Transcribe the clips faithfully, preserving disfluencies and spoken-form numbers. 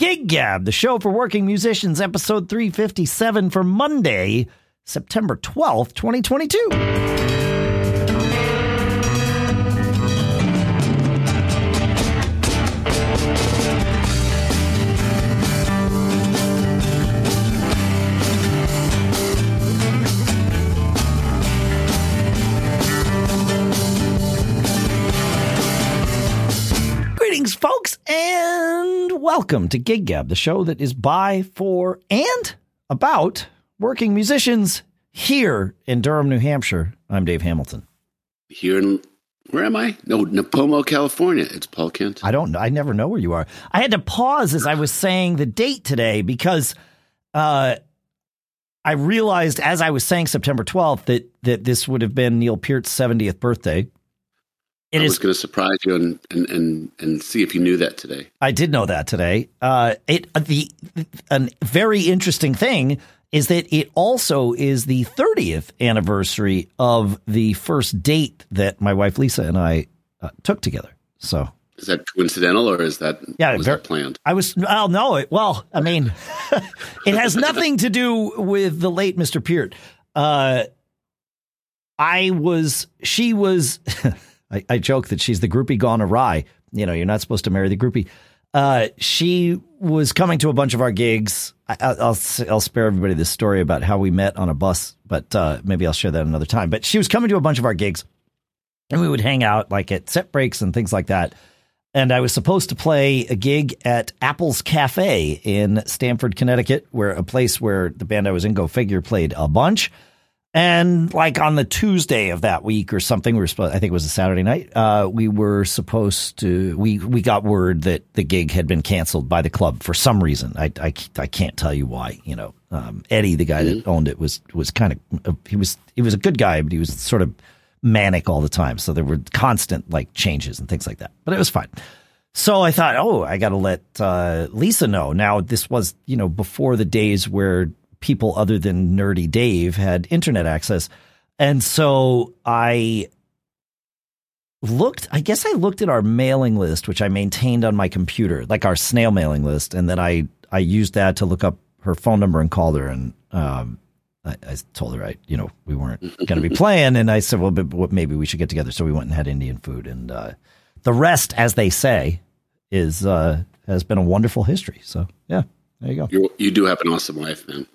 Gig Gab, the show for working musicians, episode three fifty-seven for Monday, September twelfth, twenty twenty-two. Folks, and welcome to Gig Gab, the show that is by, for, and about working musicians here in Durham, New Hampshire. I'm Dave Hamilton. Here in, where am I? No, Napomo, California. It's Paul Kent. I don't know. I never know where you are. I had to pause as I was saying the date today because uh, I realized as I was saying September twelfth that, that this would have been Neil Peart's seventieth birthday. It I was going to surprise you and, and and and see if you knew that today. I did know that today. Uh, it the a very interesting thing is that it also is the thirtieth anniversary of the first date that my wife Lisa and I uh, took together. So is that coincidental or is that yeah was very, that planned? I was I'll know it. Well, I mean, it has nothing to do with the late Mister Peart. Uh, I was she was. I, I joke that she's the groupie gone awry. You know, you're not supposed to marry the groupie. Uh, she was coming to a bunch of our gigs. I, I'll I'll spare everybody this story about how we met on a bus, but uh, maybe I'll share that another time. But she was coming to a bunch of our gigs, and we would hang out like at set breaks and things like that. And I was supposed to play a gig at Apple's Cafe in Stamford, Connecticut, where a place where the band I was in, Go Figure, played a bunch. And like on the Tuesday of that week or something, we were supposed, I think it was a Saturday night. Uh, we were supposed to, we, we got word that the gig had been canceled by the club for some reason. I, I, I can't tell you why, you know, um, Eddie, the guy that owned it was, was kind of, he was, he was a good guy, but he was sort of manic all the time. So there were constant like changes and things like that, but it was fine. So I thought, oh, I got to let, uh, Lisa know. Now this was, you know, before the days where people other than Nerdy Dave had internet access. And so I looked, I guess I looked at our mailing list, which I maintained on my computer, like our snail mailing list. And then I, I used that to look up her phone number and called her. And um, I, I told her, I, you know, we weren't going to be playing. And I said, well, but maybe we should get together. So we went and had Indian food. And uh, the rest, as they say, is uh, has been a wonderful history. So, yeah, there you go. You're, you do have an awesome life, man.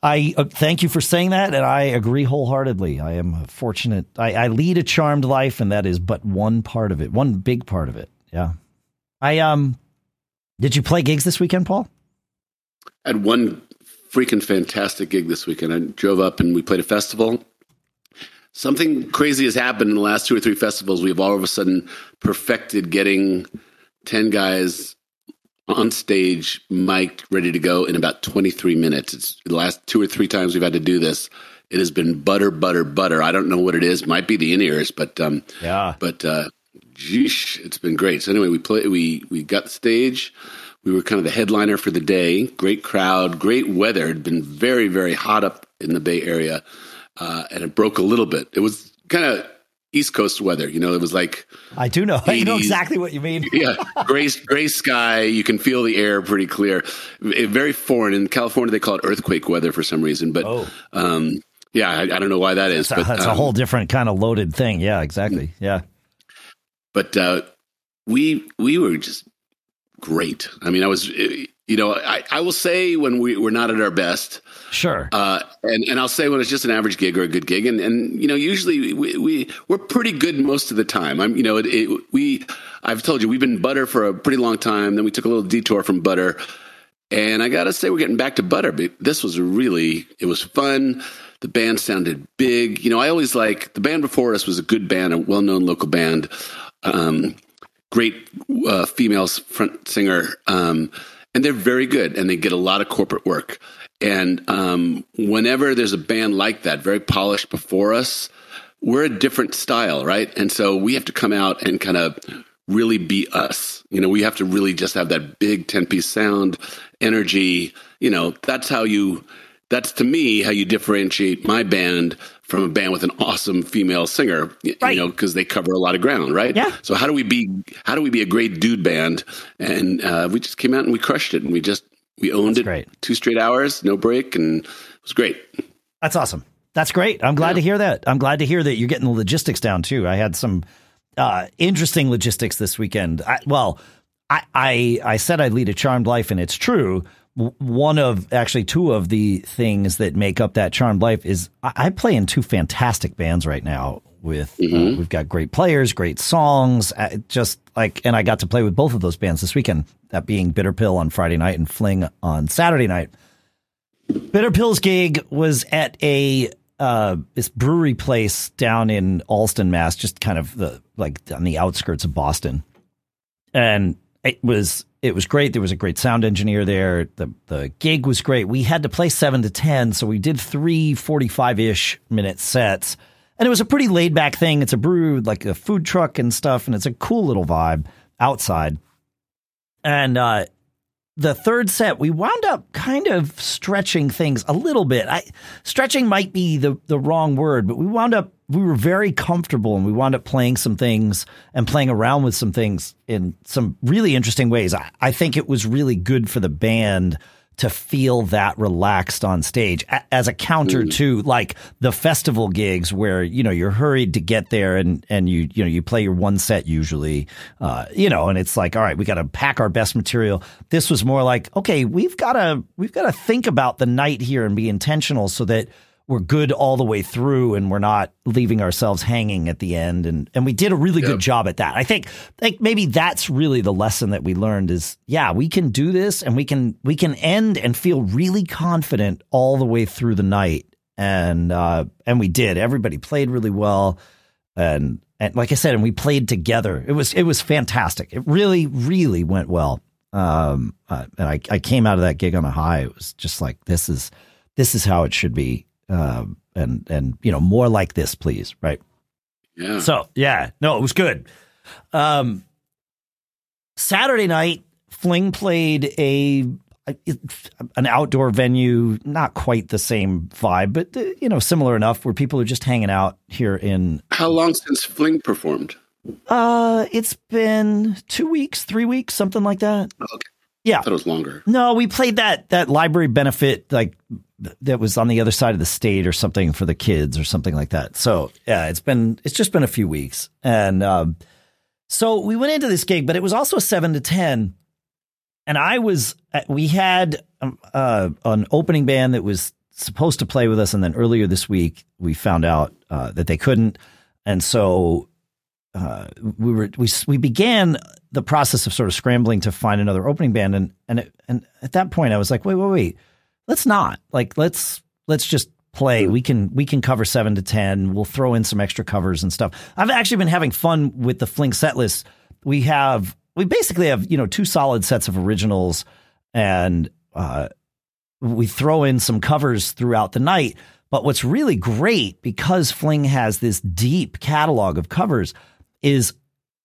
I uh, thank you for saying that, and I agree wholeheartedly. I am fortunate. I, I lead a charmed life, and that is but one part of it, one big part of it. Yeah. I um, did you play gigs this weekend, Paul? I had one freaking fantastic gig this weekend. I drove up, and we played a festival. Something crazy has happened in the last two or three festivals. We've all of a sudden perfected getting ten guys on stage, mic'd, ready to go in about twenty-three minutes. It's the last two or three times we've had to do this. It has been butter, butter, butter. I don't know what it is. Might be the in-ears, but um, yeah. But uh, geesh, it's been great. So anyway, we play. We we got the stage. We were kind of the headliner for the day. Great crowd, great weather. It had been very, very hot up in the Bay Area, uh, and it broke a little bit. It was kind of East Coast weather, you know, it was like I do know. eighties. I know exactly what you mean. Yeah, gray, gray sky. You can feel the air pretty clear. It, very foreign. In California, they call it earthquake weather for some reason. But oh. um, yeah, I, I don't know why that is. That's, but, a, that's um, a whole different kind of loaded thing. Yeah, exactly. Yeah. But uh, we we were just great. I mean, I was, you know, I, I will say when we, we're not at our best. Sure. Uh, and, and I'll say when it's just an average gig or a good gig. And, and you know, usually we, we, we're pretty good most of the time. I'm, you know, it, it, we, I've told you, we've been butter for a pretty long time. Then we took a little detour from butter. And I got to say, we're getting back to butter. But this was really, it was fun. The band sounded big. You know, I always like, the band before us was a good band, a well-known local band. Um, great uh, female front singer. Um, and they're very good. And they get a lot of corporate work. And um, whenever there's a band like that, very polished before us, we're a different style, right? And so we have to come out and kind of really be us. You know, we have to really just have that big ten-piece sound, energy. You know, that's how you, that's to me, how you differentiate my band from a band with an awesome female singer, right. You know, because they cover a lot of ground, right? Yeah. So how do we be how do we be a great dude band? And uh, we just came out and we crushed it, and we just we owned That's it. Great. Two straight hours, no break, and it was great. That's awesome. That's great. I'm glad yeah. to hear that. I'm glad to hear that you're getting the logistics down too. I had some uh, interesting logistics this weekend. I, well, I, I I said I lead a charmed life, and it's true. One of actually two of the things that make up that charmed life is I, I play in two fantastic bands right now with mm-hmm. uh, we've got great players, great songs, uh, just like and I got to play with both of those bands this weekend, that being Bitter Pill on Friday night and Fling on Saturday night. Bitter Pill's gig was at a uh, this brewery place down in Allston, Mass, just kind of the like on the outskirts of Boston. And it was It was great. There was a great sound engineer there. The the gig was great. We had to play seven to ten, so we did three forty-five-ish minute sets. And it was a pretty laid-back thing. It's a brew, like a food truck and stuff, and it's a cool little vibe outside. And uh, the third set, we wound up kind of stretching things a little bit. I, stretching might be the, the wrong word, but we wound up, we were very comfortable, and we wound up playing some things and playing around with some things in some really interesting ways. I, I think it was really good for the band to feel that relaxed on stage a, as a counter mm. to like the festival gigs where, you know, you're hurried to get there and, and you, you know, you play your one set usually, uh, you know, and it's like, all right, we got to pack our best material. This was more like, okay, we've got to, we've got to think about the night here and be intentional so that we're good all the way through and we're not leaving ourselves hanging at the end. And, and we did a really yeah. good job at that. I think like maybe that's really the lesson that we learned is, yeah, we can do this and we can, we can end and feel really confident all the way through the night. And, uh, and we did, everybody played really well. And, and like I said, and we played together. It was, it was fantastic. It really, really went well. Um, uh, and I, I came out of that gig on a high. It was just like, this is, this is how it should be. Um, and, and, you know, more like this, please. Right. Yeah. So, yeah, no, it was good. Um, Saturday night, Fling played a, a, an outdoor venue, not quite the same vibe, but, you know, similar enough where people are just hanging out here in. How long since Fling performed? Uh, it's been two weeks, three weeks, something like that. Oh, okay. Yeah. I thought it was longer. No, we played that, that library benefit, like, that was on the other side of the state or something for the kids or something like that. So yeah, it's been, it's just been a few weeks. And, um, so we went into this gig, but it was also a seven to ten. And I was, we had, um, uh, an opening band that was supposed to play with us. And then earlier this week we found out, uh, that they couldn't. And so, uh, we were, we, we began the process of sort of scrambling to find another opening band. And, and, it, and at that point I was like, wait, wait, wait. Let's not like, let's, let's just play. We can, we can cover seven to ten. We'll throw in some extra covers and stuff. I've actually been having fun with the Fling set list. We have, we basically have, you know, two solid sets of originals and, uh, we throw in some covers throughout the night. But what's really great because Fling has this deep catalog of covers is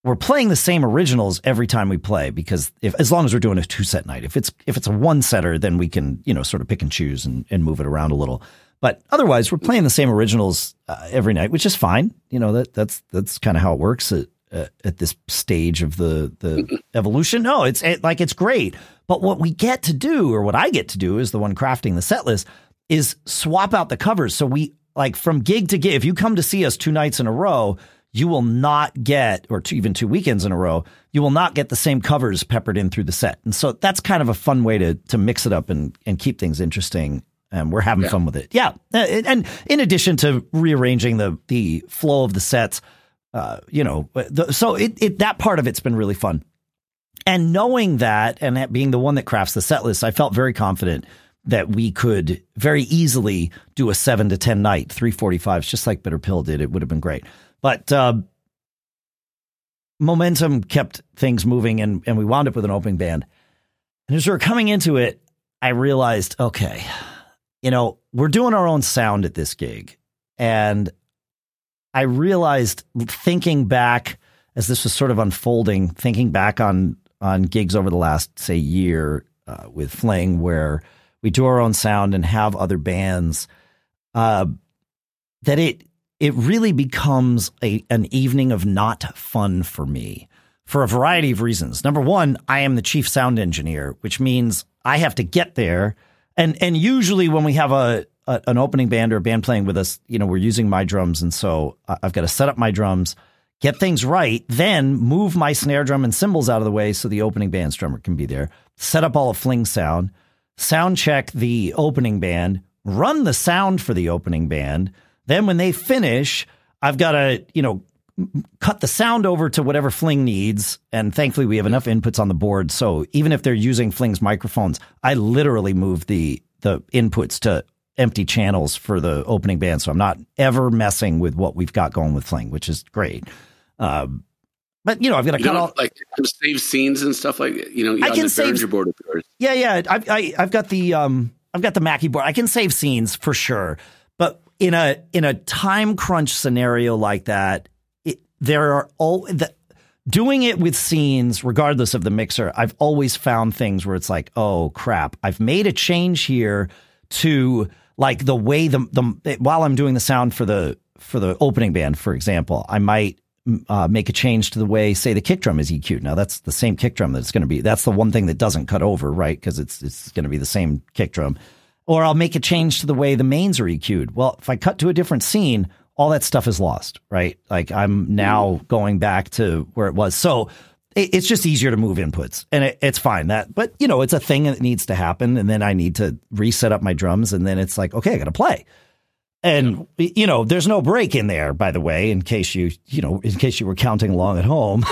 we're playing the same originals every time we play because if, as long as we're doing a two set night, if it's, if it's a one setter, then we can, you know, sort of pick and choose and, and move it around a little, but otherwise we're playing the same originals uh, every night, which is fine. You know, that that's, that's kind of how it works at, uh, at this stage of the, the evolution. No, it's it, like, it's great. But what we get to do, or what I get to do is the one crafting the set list is swap out the covers. So we like from gig to gig, if you come to see us two nights in a row, you will not get, or two, even two weekends in a row, you will not get the same covers peppered in through the set. And so that's kind of a fun way to to mix it up and, and keep things interesting. And we're having yeah. fun with it. Yeah. And in addition to rearranging the the flow of the sets, uh, you know, the, so it, it that part of it's been really fun. And knowing that, and that being the one that crafts the set list, I felt very confident that we could very easily do a seven to ten night, three forty-fives, just like Bitter Pill did. It would have been great. But uh, momentum kept things moving, and, and we wound up with an opening band. And as we were coming into it, I realized, okay, you know, we're doing our own sound at this gig. And I realized thinking back, as this was sort of unfolding, thinking back on, on gigs over the last, say, year uh, with Fling, where we do our own sound and have other bands, uh, that it it really becomes a an evening of not fun for me for a variety of reasons. Number one, I am the chief sound engineer, which means I have to get there. And and usually when we have a, a an opening band or a band playing with us, you know, we're using my drums. And so I've got to set up my drums, get things right, then move my snare drum and cymbals out of the way so the opening band's drummer can be there, set up all of Fling sound, sound check the opening band, run the sound for the opening band. Then when they finish, I've got to, you know, cut the sound over to whatever Fling needs. And thankfully, we have enough inputs on the board. So even if they're using Fling's microphones, I literally move the the inputs to empty channels for the opening band. So I'm not ever messing with what we've got going with Fling, which is great. Um, but, you know, I've got to cut all like save scenes and stuff like, you know, you I can save your board of yours. Yeah, yeah. I've, I, I've got the um I've got the Mackie board. I can save scenes for sure. But in a in a time crunch scenario like that, There are all the, doing it with scenes, regardless of the mixer. I've always found things where it's like, oh, crap, I've made a change here to like the way the, the while I'm doing the sound for the for the opening band, for example, I might uh, make a change to the way, say, the kick drum is E Q'd. Now, that's the same kick drum that's going to be. That's the one thing that doesn't cut over. Right. Because it's it's going to be the same kick drum. Or I'll make a change to the way the mains are E Q'd. Well, if I cut to a different scene, all that stuff is lost, right? Like I'm now going back to where it was. So it, it's just easier to move inputs and it, it's fine that, but you know, it's a thing that needs to happen. And then I need to reset up my drums and then it's like, okay, I got to play. And you know, there's no break in there, by the way, in case you, you know, in case you were counting along at home.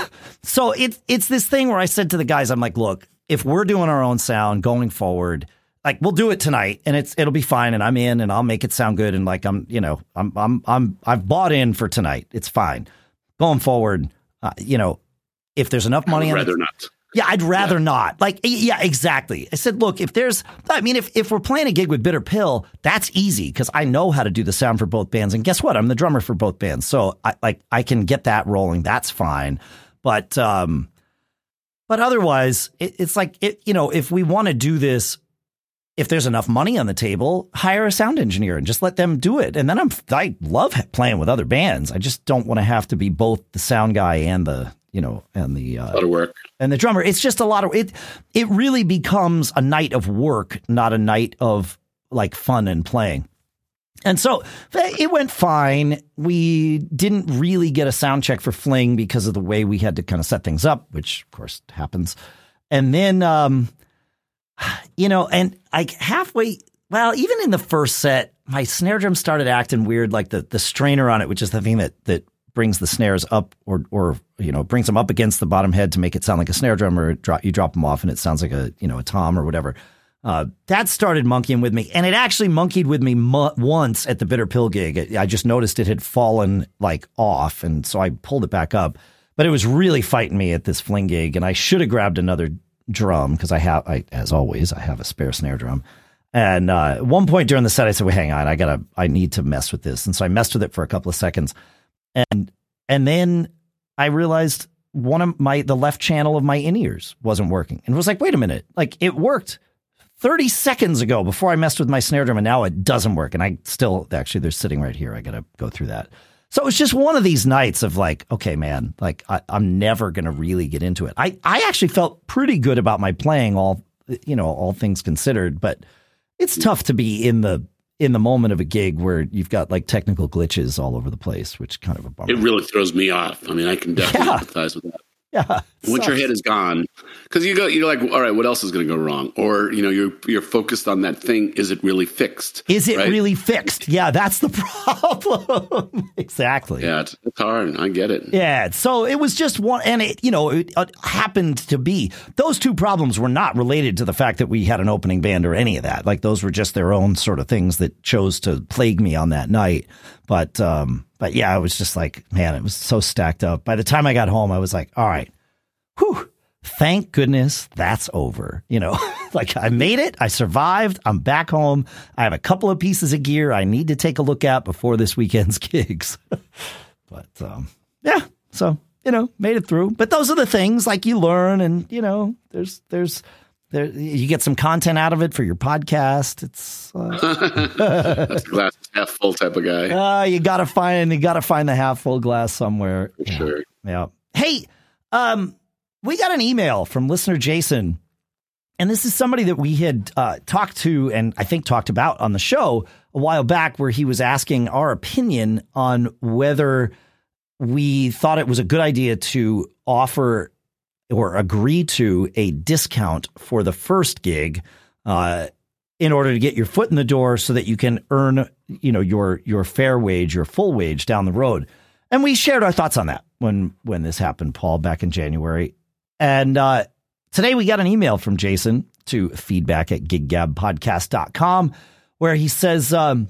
So it's, it's this thing where I said to the guys, I'm like, look, if we're doing our own sound going forward, like we'll do it tonight and it's, it'll be fine. And I'm in and I'll make it sound good. And like, I'm, you know, I'm, I'm, I'm, I've bought in for tonight. It's fine going forward. Uh, you know, if there's enough money, I'd rather the, not. Yeah. I'd rather yeah. not like, yeah, exactly. I said, look, if there's, I mean, if, if we're playing a gig with Bitter Pill, that's easy. Cause I know how to do the sound for both bands. And guess what? I'm the drummer for both bands. So I like, I can get that rolling. That's fine. But, um, but otherwise it, it's like, it, you know, if we want to do this, if there's enough money on the table, hire a sound engineer and just let them do it. And then I'm, I love playing with other bands. I just don't want to have to be both the sound guy and the, you know, and the, uh, a lot of work and the drummer. It's just a lot of it. It really becomes a night of work, not a night of like fun and playing. And so it went fine. We didn't really get a sound check for Fling because of the way we had to kind of set things up, which of course happens. And then, um, you know, and like halfway, well, even in the first set, my snare drum started acting weird, like the, the strainer on it, which is the thing that, that brings the snares up or, or, you know, brings them up against the bottom head to make it sound like a snare drum or drop, you drop them off and it sounds like a, you know, a tom or whatever. Uh, that started monkeying with me and it actually monkeyed with me mo- once at the Bitter Pill gig. I just noticed it had fallen like off. And so I pulled it back up, but it was really fighting me at this Fling gig and I should have grabbed another drum because I have, I, as always, I have a spare snare drum. And uh, at one point during the set, I said, well, hang on, I gotta, I need to mess with this. And so I messed with it for a couple of seconds. And, and then I realized one of my, the left channel of my in-ears wasn't working and was like, wait a minute, like it worked thirty seconds ago before I messed with my snare drum and now it doesn't work. And I still, actually they're sitting right here. I gotta go through that. So it's just one of these nights of like, okay, man, like I, I'm never going to really get into it. I, I actually felt pretty good about my playing all, you know, all things considered, but it's tough to be in the, in the moment of a gig where you've got like technical glitches all over the place, which kind of a bummer. It really throws me off. I mean, I can definitely yeah. empathize with that. Yeah. Once your head is gone, because you go, you're like, all right, what else is going to go wrong? Or, you know, you're you're focused on that thing. Is it really fixed? Is it right? really fixed? Yeah, that's the problem. Exactly. Yeah, it's, it's hard. I get it. Yeah. So it was just one. And it, you know, it, it happened to be those two problems were not related to the fact that we had an opening band or any of that. Like those were just their own sort of things that chose to plague me on that night. But, um, But yeah, I was just like, man, it was so stacked up. By the time I got home, I was like, all right, whew, thank goodness that's over. You know, like I made it. I survived. I'm back home. I have a couple of pieces of gear I need to take a look at before this weekend's gigs. But um, yeah, so, you know, made it through. But those are the things like you learn and, you know, there's there's There, you get some content out of it for your podcast. It's uh, glass half full type of guy. Uh, you gotta find you gotta find the half full glass somewhere. For yeah. Sure. Yeah. Hey, um, we got an email from listener Jason, and this is somebody that we had uh, talked to and I think talked about on the show a while back, where he was asking our opinion on whether we thought it was a good idea to offer or agree to a discount for the first gig uh, in order to get your foot in the door so that you can earn, you know, your your fair wage, your full wage down the road. And we shared our thoughts on that when when this happened, Paul, back in January. And uh, today we got an email from Jason to feedback at gig gab podcast dot com, where he says, um,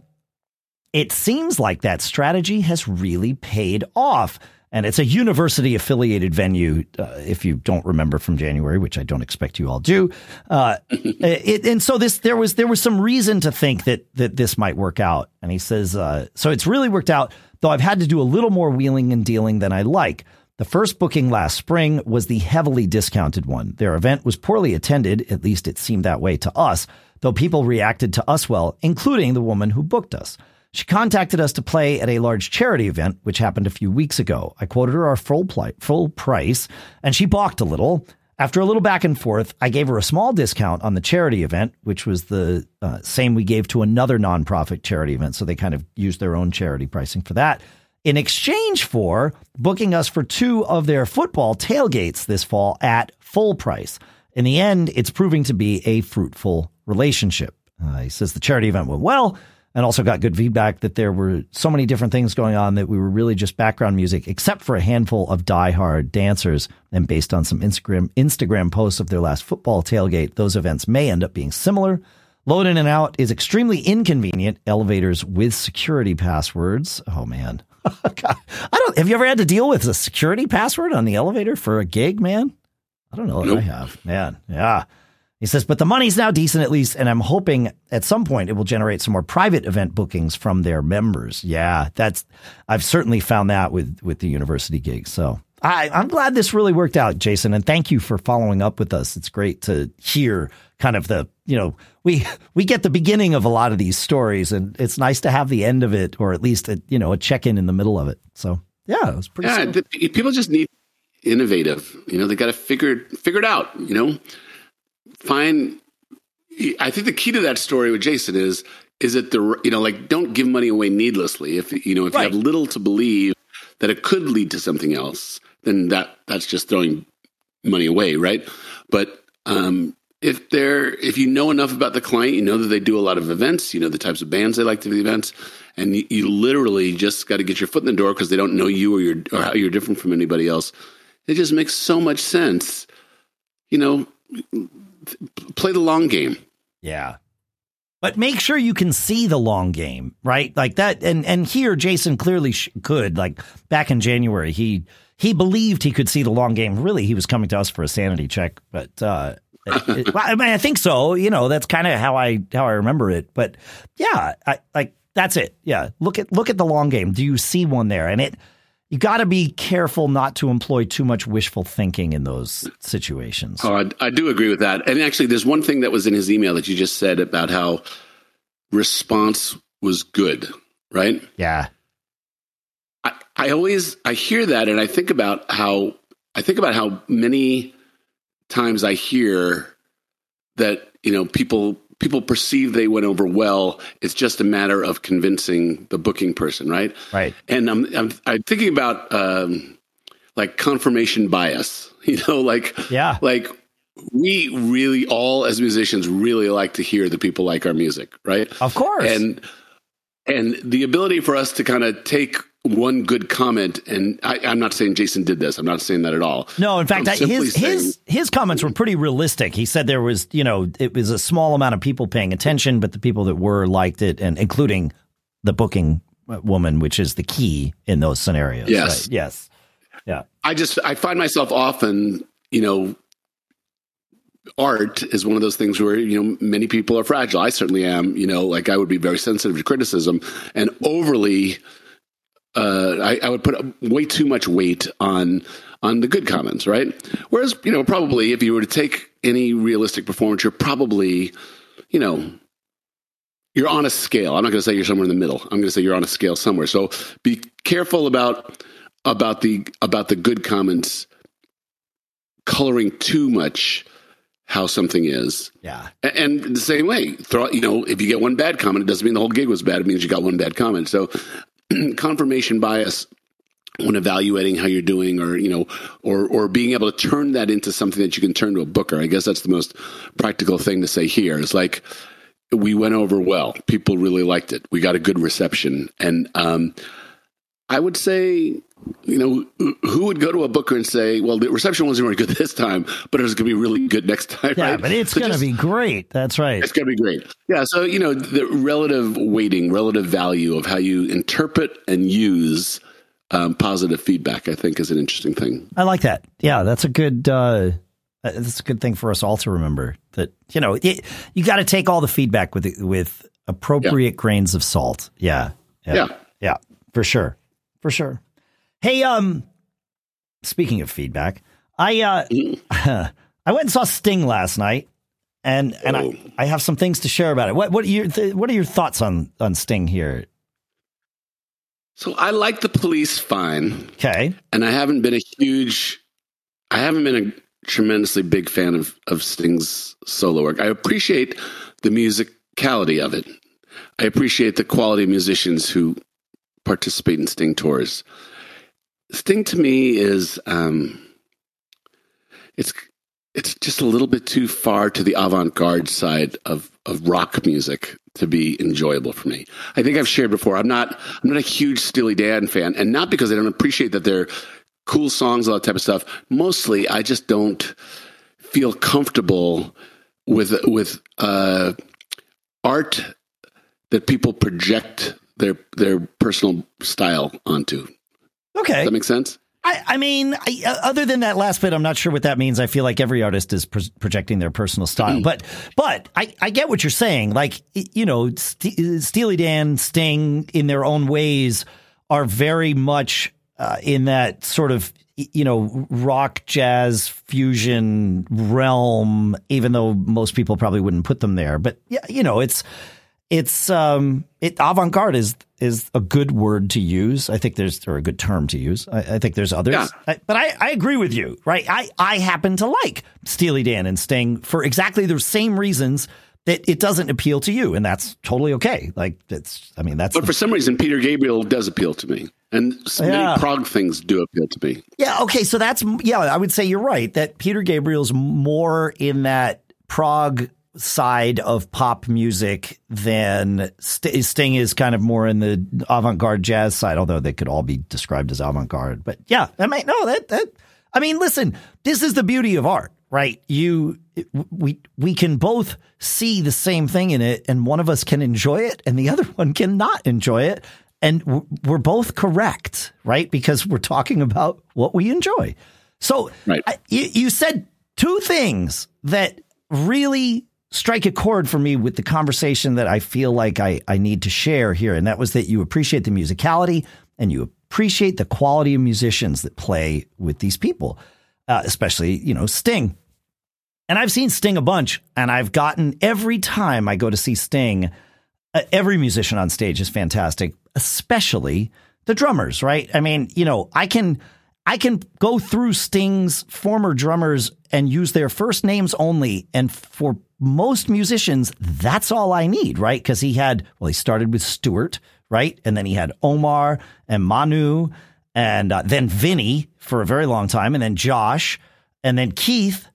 it seems like that strategy has really paid off. And it's a university-affiliated venue, uh, if you don't remember from January, which I don't expect you all do. Uh, it, and so this there was there was some reason to think that that this might work out. And he says, uh, so it's really worked out, though I've had to do a little more wheeling and dealing than I like. The first booking last spring was the heavily discounted one. Their event was poorly attended, at least it seemed that way to us, though people reacted to us well, including the woman who booked us. She contacted us to play at a large charity event, which happened a few weeks ago. I quoted her our full, pli- full price, and she balked a little. After a little back and forth, I gave her a small discount on the charity event, which was the uh, same we gave to another nonprofit charity event. So they kind of used their own charity pricing for that, in exchange for booking us for two of their football tailgates this fall at full price. In the end, it's proving to be a fruitful relationship. Uh, he says the charity event went well, and also got good feedback that there were so many different things going on that we were really just background music, except for a handful of diehard dancers. And based on some Instagram Instagram posts of their last football tailgate, those events may end up being similar. Load in and out is extremely inconvenient. Elevators with security passwords. Oh, man. God. I don't. Have you ever had to deal with a security password on the elevator for a gig, man? I don't know. Nope. I have. Man. Yeah. He says, but the money's now decent, at least, and I'm hoping at some point it will generate some more private event bookings from their members. Yeah, that's I've certainly found that with with the university gigs. So I, I'm glad this really worked out, Jason. And thank you for following up with us. It's great to hear kind of the, you know, we we get the beginning of a lot of these stories, and it's nice to have the end of it, or at least, a, you know, a check in in the middle of it. So, yeah, it was pretty yeah, the, people just need innovative. You know, they got to figure, figure it out, you know. Fine. I think the key to that story with Jason is, is that the, you know, like, don't give money away needlessly. If, you know, if right. you have little to believe that it could lead to something else, then that, that's just throwing money away. Right. But, um, if they're, if you know enough about the client, you know that they do a lot of events, you know, the types of bands they like to do the events, and you, you literally just got to get your foot in the door because they don't know you or your, or how you're different from anybody else. It just makes so much sense, you know, play the long game. Yeah. But make sure you can see the long game, right? Like that. And, and here, Jason clearly sh- could, like back in January, he, he believed he could see the long game. Really, he was coming to us for a sanity check, but, uh, it, it, well, I mean, I think so, you know, that's kind of how I, how I remember it, but yeah, I like, that's it. Yeah. Look at, look at the long game. Do you see one there? And it, you got to be careful not to employ too much wishful thinking in those situations. Oh, I, I do agree with that. And actually, there's one thing that was in his email that you just said about how response was good, right? Yeah. I, I always, I hear that and I think about how, I think about how many times I hear that, you know, people, people perceive they went over well. It's just a matter of convincing the booking person, right? Right. And I'm I'm, I'm thinking about um, like confirmation bias. You know, like yeah, like we really all as musicians really like to hear that people like our music, right? Of course. And and the ability for us to kind of take one good comment, and I, I'm not saying Jason did this. I'm not saying that at all. No, in fact, I, his saying, his his comments were pretty realistic. He said there was, you know, it was a small amount of people paying attention, but the people that were liked it, and including the booking woman, which is the key in those scenarios. Yes, right? Yes, yeah. I just I find myself often, you know, art is one of those things where, you know, many people are fragile. I certainly am. You know, like I would be very sensitive to criticism and overly. Uh, I, I would put way too much weight on on the good comments, right? Whereas, you know, probably if you were to take any realistic performance, you're probably, you know, you're on a scale. I'm not going to say you're somewhere in the middle. I'm going to say you're on a scale somewhere. So be careful about about the about the good comments coloring too much how something is. Yeah. And, and the same way, throw, you know, if you get one bad comment, it doesn't mean the whole gig was bad. It means you got one bad comment. So confirmation bias when evaluating how you're doing, or, you know, or, or being able to turn that into something that you can turn to a booker. I guess that's the most practical thing to say here is like, we went over well, people really liked it. We got a good reception. And, um, I would say, you know, who would go to a booker and say, well, the reception wasn't very good this time, but it's going to be really good next time. Yeah, right? But it's so going to be great. That's right. It's going to be great. Yeah. So, you know, the relative weighting, relative value of how you interpret and use um, positive feedback, I think, is an interesting thing. I like that. Yeah, that's a good uh, that's a good thing for us all to remember that, you know, it, you got to take all the feedback with with appropriate yeah. grains of salt. Yeah. Yeah. Yeah. Yeah, for sure. For sure. Hey, um, speaking of feedback, I uh, I went and saw Sting last night, and and oh. I, I have some things to share about it. What what are your th- what are your thoughts on on Sting here? So I like The Police fine, okay, and I haven't been a huge, I haven't been a tremendously big fan of of Sting's solo work. I appreciate the musicality of it. I appreciate the quality of musicians who participate in Sting tours. Sting to me is um, it's it's just a little bit too far to the avant-garde side of, of rock music to be enjoyable for me. I think I've shared before. I'm not I'm not a huge Steely Dan fan, and not because I don't appreciate that they're cool songs, all that type of stuff. Mostly, I just don't feel comfortable with with uh, art that people project their their personal style onto. Okay. Does that make sense? I, I mean, I, uh, other than that last bit, I'm not sure what that means. I feel like every artist is pro- projecting their personal style. Mm. But but I, I get what you're saying. Like, you know, St- Steely Dan, Sting, in their own ways, are very much uh, in that sort of, you know, rock, jazz, fusion realm, even though most people probably wouldn't put them there. But, yeah, you know, it's... It's um, it avant-garde is is a good word to use. I think there's or a good term to use. I, I think there's others, yeah. I, but I, I agree with you, right? I, I happen to like Steely Dan and Sting for exactly the same reasons that it doesn't appeal to you, and that's totally okay. Like that's, I mean, that's. But the, for some reason, Peter Gabriel does appeal to me, and so yeah. many prog things do appeal to me. Yeah. Okay. So that's yeah. I would say you're right that Peter Gabriel's more in that prog side of pop music than St- Sting is kind of more in the avant-garde jazz side, although they could all be described as avant-garde. But yeah, I might know that, that. I mean, listen, this is the beauty of art, right? You, we, we can both see the same thing in it, and one of us can enjoy it and the other one cannot enjoy it. And we're both correct, right? Because we're talking about what we enjoy. So right. I, you, you said two things that really strike a chord for me with the conversation that I feel like I, I need to share here. And that was that you appreciate the musicality and you appreciate the quality of musicians that play with these people, uh, especially, you know, Sting. And I've seen Sting a bunch, and I've gotten every time I go to see Sting, uh, every musician on stage is fantastic, especially the drummers, right? I mean, you know, I can I can go through Sting's former drummers and use their first names only. And for most musicians, that's all I need, right? Because he had, well, he started with Stuart, right? And then he had Omar and Manu and uh, then Vinnie for a very long time. And then Josh and then Keith.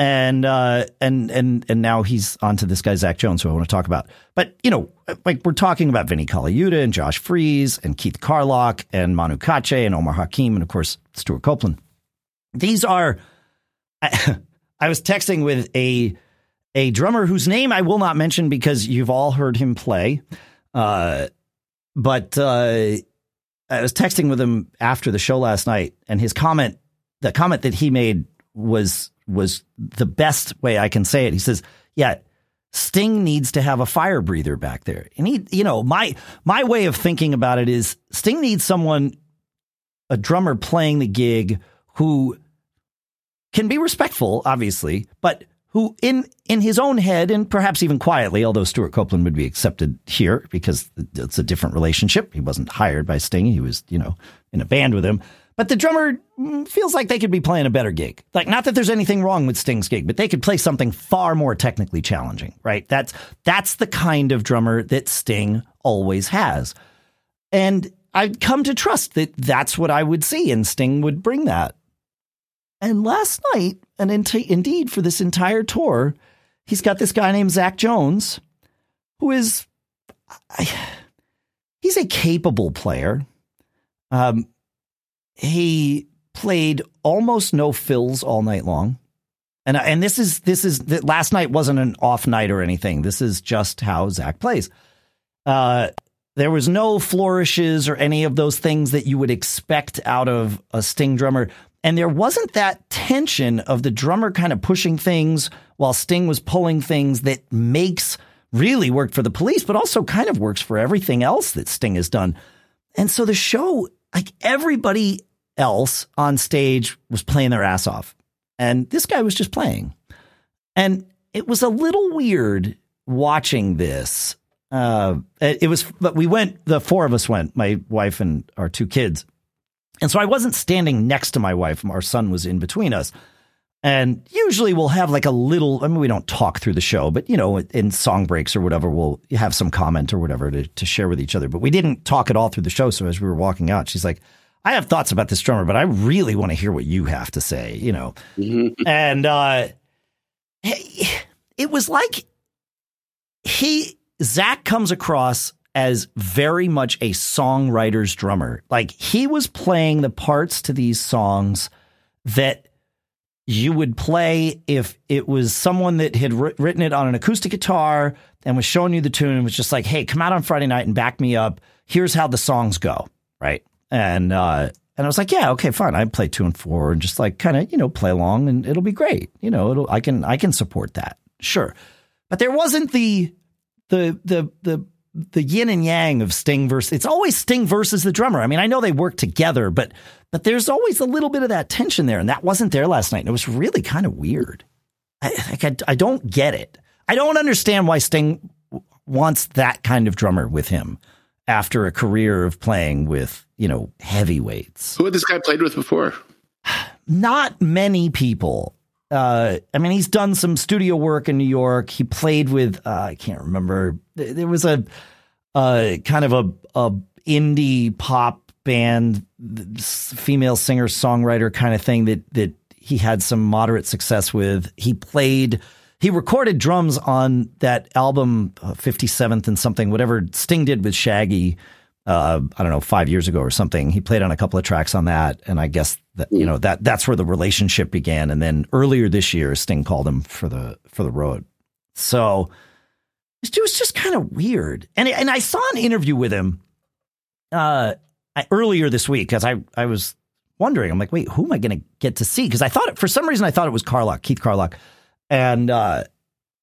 And uh, and and and now he's onto this guy, Zach Jones, who I want to talk about. But, you know, like we're talking about Vinnie Colaiuta and Josh Freese and Keith Carlock and Manu Kache and Omar Hakim and, of course, Stuart Copeland. These are I, I was texting with a a drummer whose name I will not mention because you've all heard him play. Uh, but uh, I was texting with him after the show last night, and his comment, the comment that he made was was the best way I can say it. He says, yeah, Sting needs to have a fire breather back there. And he, you know, my, my way of thinking about it is Sting needs someone, a drummer playing the gig who can be respectful, obviously, but who in in his own head and perhaps even quietly, although Stuart Copeland would be accepted here because it's a different relationship. He wasn't hired by Sting. He was, you know, in a band with him. But the drummer feels like they could be playing a better gig. Like, not that there's anything wrong with Sting's gig, but they could play something far more technically challenging, right? That's that's the kind of drummer that Sting always has. And I've come to trust that that's what I would see, and Sting would bring that. And last night, and in- indeed for this entire tour, he's got this guy named Zach Jones, who is, I, he's a capable player. Um. He played almost no fills all night long. And and this is this is that last night wasn't an off night or anything. This is just how Zach plays. Uh, there was no flourishes or any of those things that you would expect out of a Sting drummer. And there wasn't that tension of the drummer kind of pushing things while Sting was pulling things that makes really work for the Police, but also kind of works for everything else that Sting has done. And so the show, like everybody else on stage was playing their ass off, and this guy was just playing, and it was a little weird watching this. Uh, it was, but we went, the four of us went, my wife and our two kids, and so I wasn't standing next to my wife. Our son was in between us, and usually we'll have like a little. I mean, we don't talk through the show, but you know, in song breaks or whatever, we'll have some comment or whatever to to share with each other. But we didn't talk at all through the show. So as we were walking out, she's like, I have thoughts about this drummer, but I really want to hear what you have to say, you know. Mm-hmm. And uh, it was like he Zach comes across as very much a songwriter's drummer. Like he was playing the parts to these songs that you would play if it was someone that had written it on an acoustic guitar and was showing you the tune and was just like, hey, come out on Friday night and back me up. Here's how the songs go. Right. And uh, and I was like, yeah, OK, fine. I play two and four and just like kind of, you know, play along and it'll be great. You know, it'll I can I can support that. Sure. But there wasn't the the the the the yin and yang of Sting versus. It's always Sting versus the drummer. I mean, I know they work together, but but there's always a little bit of that tension there. And that wasn't there last night. And it was really kind of weird. I, like, I, I don't get it. I don't understand why Sting wants that kind of drummer with him after a career of playing with, you know, heavyweights. Who had this guy played with before? Not many people. Uh, I mean, he's done some studio work in New York. He played with, uh, I can't remember. There was a uh, kind of a, a indie pop band, female singer songwriter kind of thing that that he had some moderate success with. He played. He recorded drums on that album, uh, fifty-seventh and something, whatever Sting did with Shaggy. Uh, I don't know, five years ago or something. He played on a couple of tracks on that. And I guess that, you know, that that's where the relationship began. And then earlier this year, Sting called him for the for the road. So it was just kind of weird. And and I saw an interview with him uh, I, earlier this week because I, I was wondering, I'm like, wait, who am I going to get to see? Because I thought it, for some reason, I thought it was Carlock, Keith Carlock. And uh,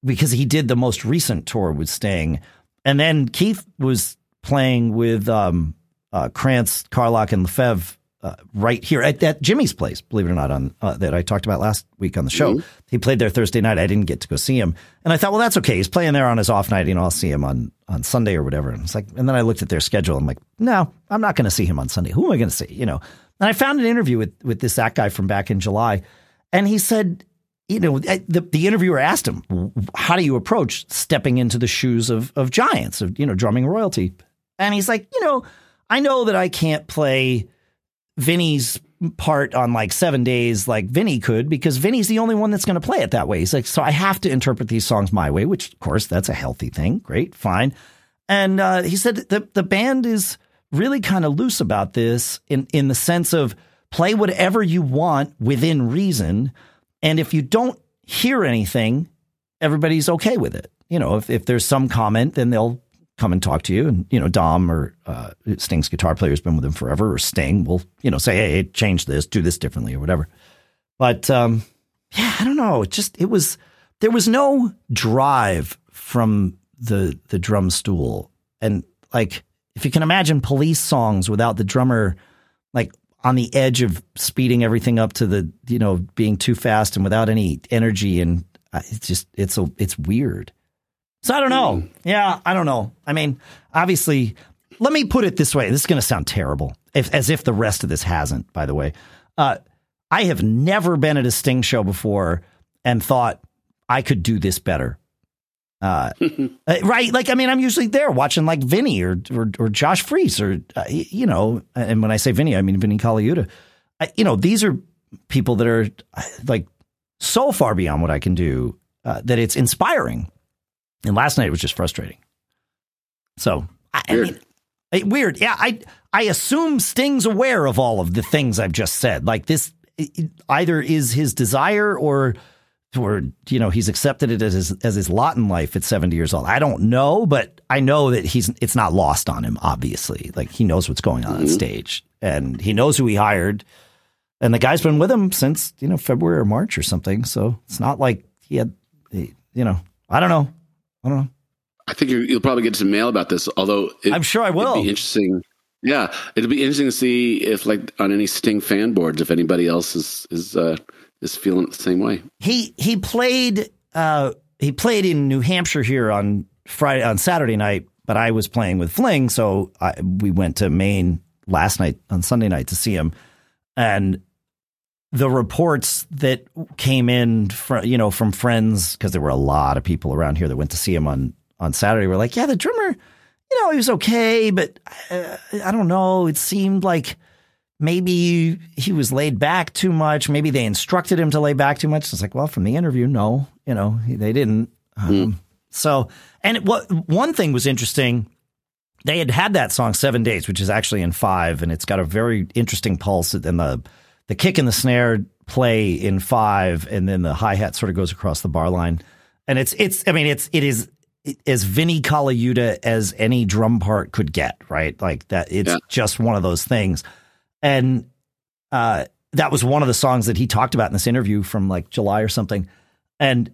because he did the most recent tour with Sting. And then Keith was playing with um, uh, Krantz, Carlock, and Lefebvre uh, right here at, at Jimmy's place, believe it or not, on uh, that I talked about last week on the show. Mm-hmm. He played there Thursday night. I didn't get to go see him. And I thought, well, that's okay. He's playing there on his off night. You know, I'll see him on, on Sunday or whatever. And it's like, and then I looked at their schedule. I'm like, no, I'm not going to see him on Sunday. Who am I going to see? You know, and I found an interview with, with this Zach guy from back in July. And he said, you know, the, the interviewer asked him, how do you approach stepping into the shoes of, of giants, of, you know, drumming royalty? And he's like, you know, I know that I can't play Vinny's part on like Seven Days like Vinny could, because Vinny's the only one that's going to play it that way. He's like, so I have to interpret these songs my way, which, of course, that's a healthy thing. Great. Fine. And uh, he said that the, the band is really kind of loose about this in, in the sense of play whatever you want within reason. And if you don't hear anything, everybody's OK with it. You know, if, if there's some comment, then they'll come and talk to you. And, you know, Dom or uh, Sting's guitar player has been with him forever, or Sting will, you know, say, hey, change this, do this differently or whatever. But, um, yeah, I don't know. It just it was there was no drive from the the drum stool. And like, if you can imagine Police songs without the drummer, like on the edge of speeding everything up to the, you know, being too fast and without any energy. And it's just it's so it's weird. So I don't know. Mm. Yeah, I don't know. I mean, obviously, let me put it this way. This is going to sound terrible, if, as if the rest of this hasn't, by the way. Uh, I have never been at a Sting show before and thought I could do this better. Uh, right. Like, I mean, I'm usually there watching like Vinnie or, or, or Josh Freese or, uh, you know, and when I say Vinnie, I mean Vinnie Colaiuta. I, you know, these are people that are like so far beyond what I can do uh, that it's inspiring. And last night it was just frustrating. So I, I mean, it, weird. Yeah. I, I assume Sting's aware of all of the things I've just said. Like this it, either is his desire or, or, you know, he's accepted it as his, as his lot in life at seventy years old. I don't know, but I know that he's, it's not lost on him. Obviously, like he knows what's going on mm-hmm. on stage and he knows who he hired and the guy's been with him since, you know, February or March or something. So it's not like he had, he, you know, I don't know. I don't know. I think you're, you'll probably get some mail about this, although it, I'm sure I will. It'd be interesting. Yeah, it'll be interesting to see if, like, on any Sting fan boards, if anybody else is is uh, is feeling it the same way. He he played uh, he played in New Hampshire here on Friday on Saturday night, but I was playing with Fling, so I, we went to Maine last night on Sunday night to see him, and the reports that came in, fr- you know, from friends, because there were a lot of people around here that went to see him on, on Saturday, were like, yeah, the drummer, you know, he was okay, but uh, I don't know. It seemed like maybe he was laid back too much. Maybe they instructed him to lay back too much. So it's like, well, from the interview, no, you know, they didn't. Um, mm. So, and it, what one thing was interesting, they had had that song Seven Days, which is actually in five, and it's got a very interesting pulse in the The kick and the snare play in five, and then the hi-hat sort of goes across the bar line. And it's, it's, I mean, it's, it is it, as Vinnie Colaiuta as any drum part could get, right? Like that, it's yeah. just one of those things. And uh, that was one of the songs that he talked about in this interview from like July or something. And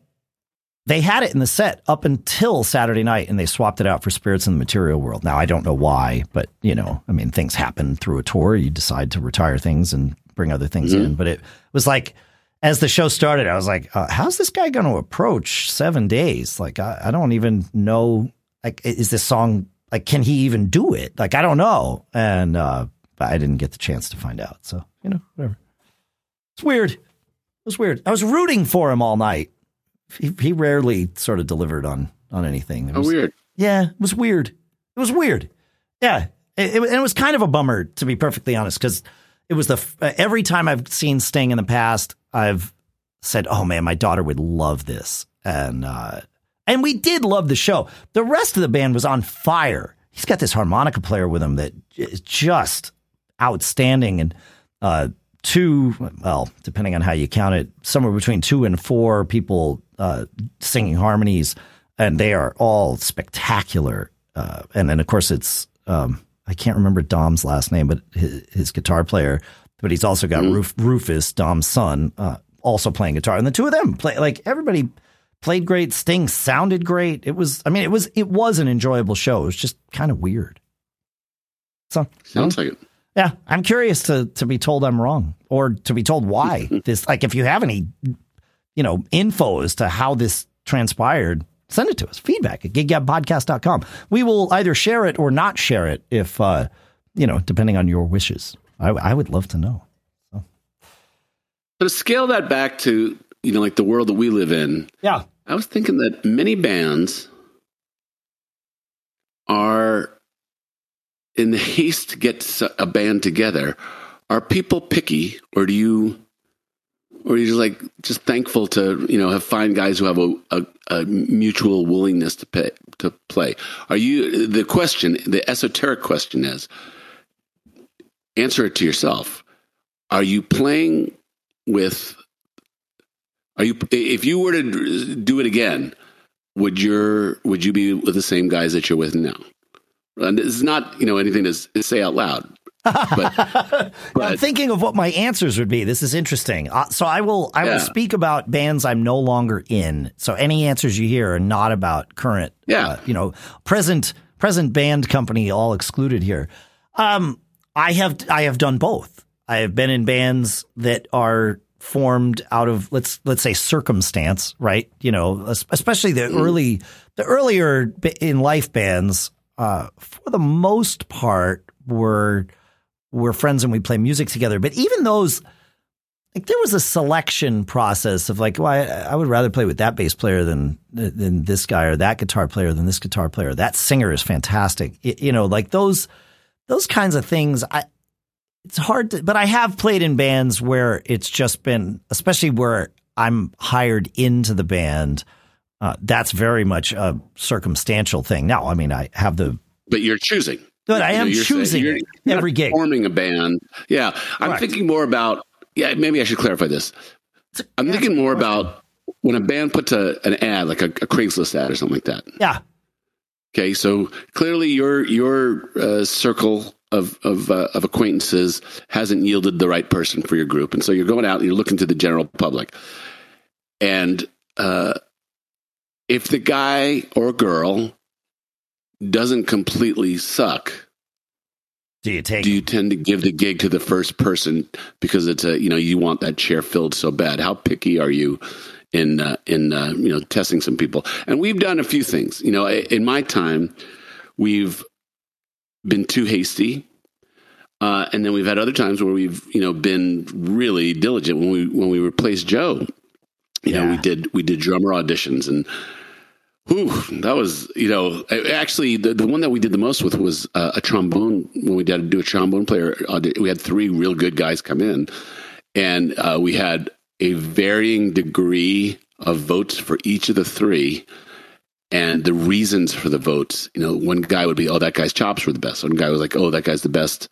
they had it in the set up until Saturday night, and they swapped it out for Spirits in the Material World. Now, I don't know why, but, you know, I mean, things happen through a tour. You decide to retire things and bring other things mm-hmm. in, but it was like, as the show started, I was like, uh, how's this guy going to approach Seven Days? Like, I, I don't even know, like, is this song, like, can he even do it? Like, I don't know. And, uh, I didn't get the chance to find out. So, you know, whatever. It's weird. It was weird. I was rooting for him all night. He, he rarely sort of delivered on, on anything. It was, oh, weird. Yeah. It was weird. It was weird. Yeah. It, it, and it was kind of a bummer, to be perfectly honest, because it was the every time I've seen Sting in the past, I've said, oh, man, my daughter would love this. And uh, and we did love the show. The rest of the band was on fire. He's got this harmonica player with him that is just outstanding. And uh, two, well, depending on how you count it, somewhere between two and four people uh, singing harmonies. And they are all spectacular. Uh, and then, of course, it's um, I can't remember Dom's last name, but his, his guitar player, but he's also got mm-hmm. Ruf, Rufus, Dom's son, uh, also playing guitar. And the two of them play, like, everybody played great. Sting sounded great. It was, I mean, it was, it was an enjoyable show. It was just kind of weird. So sounds um, like it. Yeah. I'm curious to, to be told I'm wrong, or to be told why this, like, if you have any, you know, info as to how this transpired, send it to us. Feedback at gig gab podcast dot com. We will either share it or not share it if, uh, you know, depending on your wishes. I, I would love to know. So. so to scale that back to, you know, like the world that we live in. Yeah. I was thinking that many bands are in the haste to get a band together. Are people picky, or do you... Or you're just like just thankful to, you know, have fine guys who have a, a, a mutual willingness to pay, to play. Are you the question? The esoteric question is, answer it to yourself. Are you playing with? Are you if you were to do it again? Would your would you be with the same guys that you're with now? And it's not, you know, anything to say out loud. but, but. I'm thinking of what my answers would be. This is interesting. Uh, so I will I yeah. will speak about bands I'm no longer in. So any answers you hear are not about current, yeah. uh, you know, present present band company, all excluded here. Um, I have I have done both. I have been in bands that are formed out of let's let's say circumstance, right? You know, especially the early the earlier in life bands, uh, for the most part, were we're friends and we play music together. But even those, like, there was a selection process of like, well, I, I would rather play with that bass player than than this guy, or that guitar player than this guitar player. That singer is fantastic, it, you know, like those those kinds of things. I. It's hard to, but I have played in bands where it's just been, especially where I'm hired into the band. Uh, that's very much a circumstantial thing. Now, I mean, I have the, but you're choosing. But I am you know, choosing you're, you're every gig. Forming a band, yeah. I'm Correct. thinking more about. Yeah, maybe I should clarify this. I'm that's thinking more important. about when a band puts a, an ad, like a, a Craigslist ad or something like that. Yeah. Okay, so clearly your your uh, circle of of, uh, of acquaintances hasn't yielded the right person for your group. And so you're going out and you're looking to the general public. And uh, if the guy or girl doesn't completely suck, do you take? Do you tend to give the gig to the first person because it's a, you know, you want that chair filled so bad? How picky are you in, uh, in uh, you know, testing some people? And we've done a few things. You know, in my time, we've been too hasty. Uh, and then we've had other times where we've, you know, been really diligent. When we, when we replaced Joe, you yeah. know, we did, we did drummer auditions, and whew, that was, you know, actually the, the one that we did the most with was uh, a trombone. When we did do a trombone player, we had three real good guys come in, and uh, we had a varying degree of votes for each of the three. And the reasons for the votes, you know, one guy would be, oh, that guy's chops were the best. One guy was like, oh, that guy's the best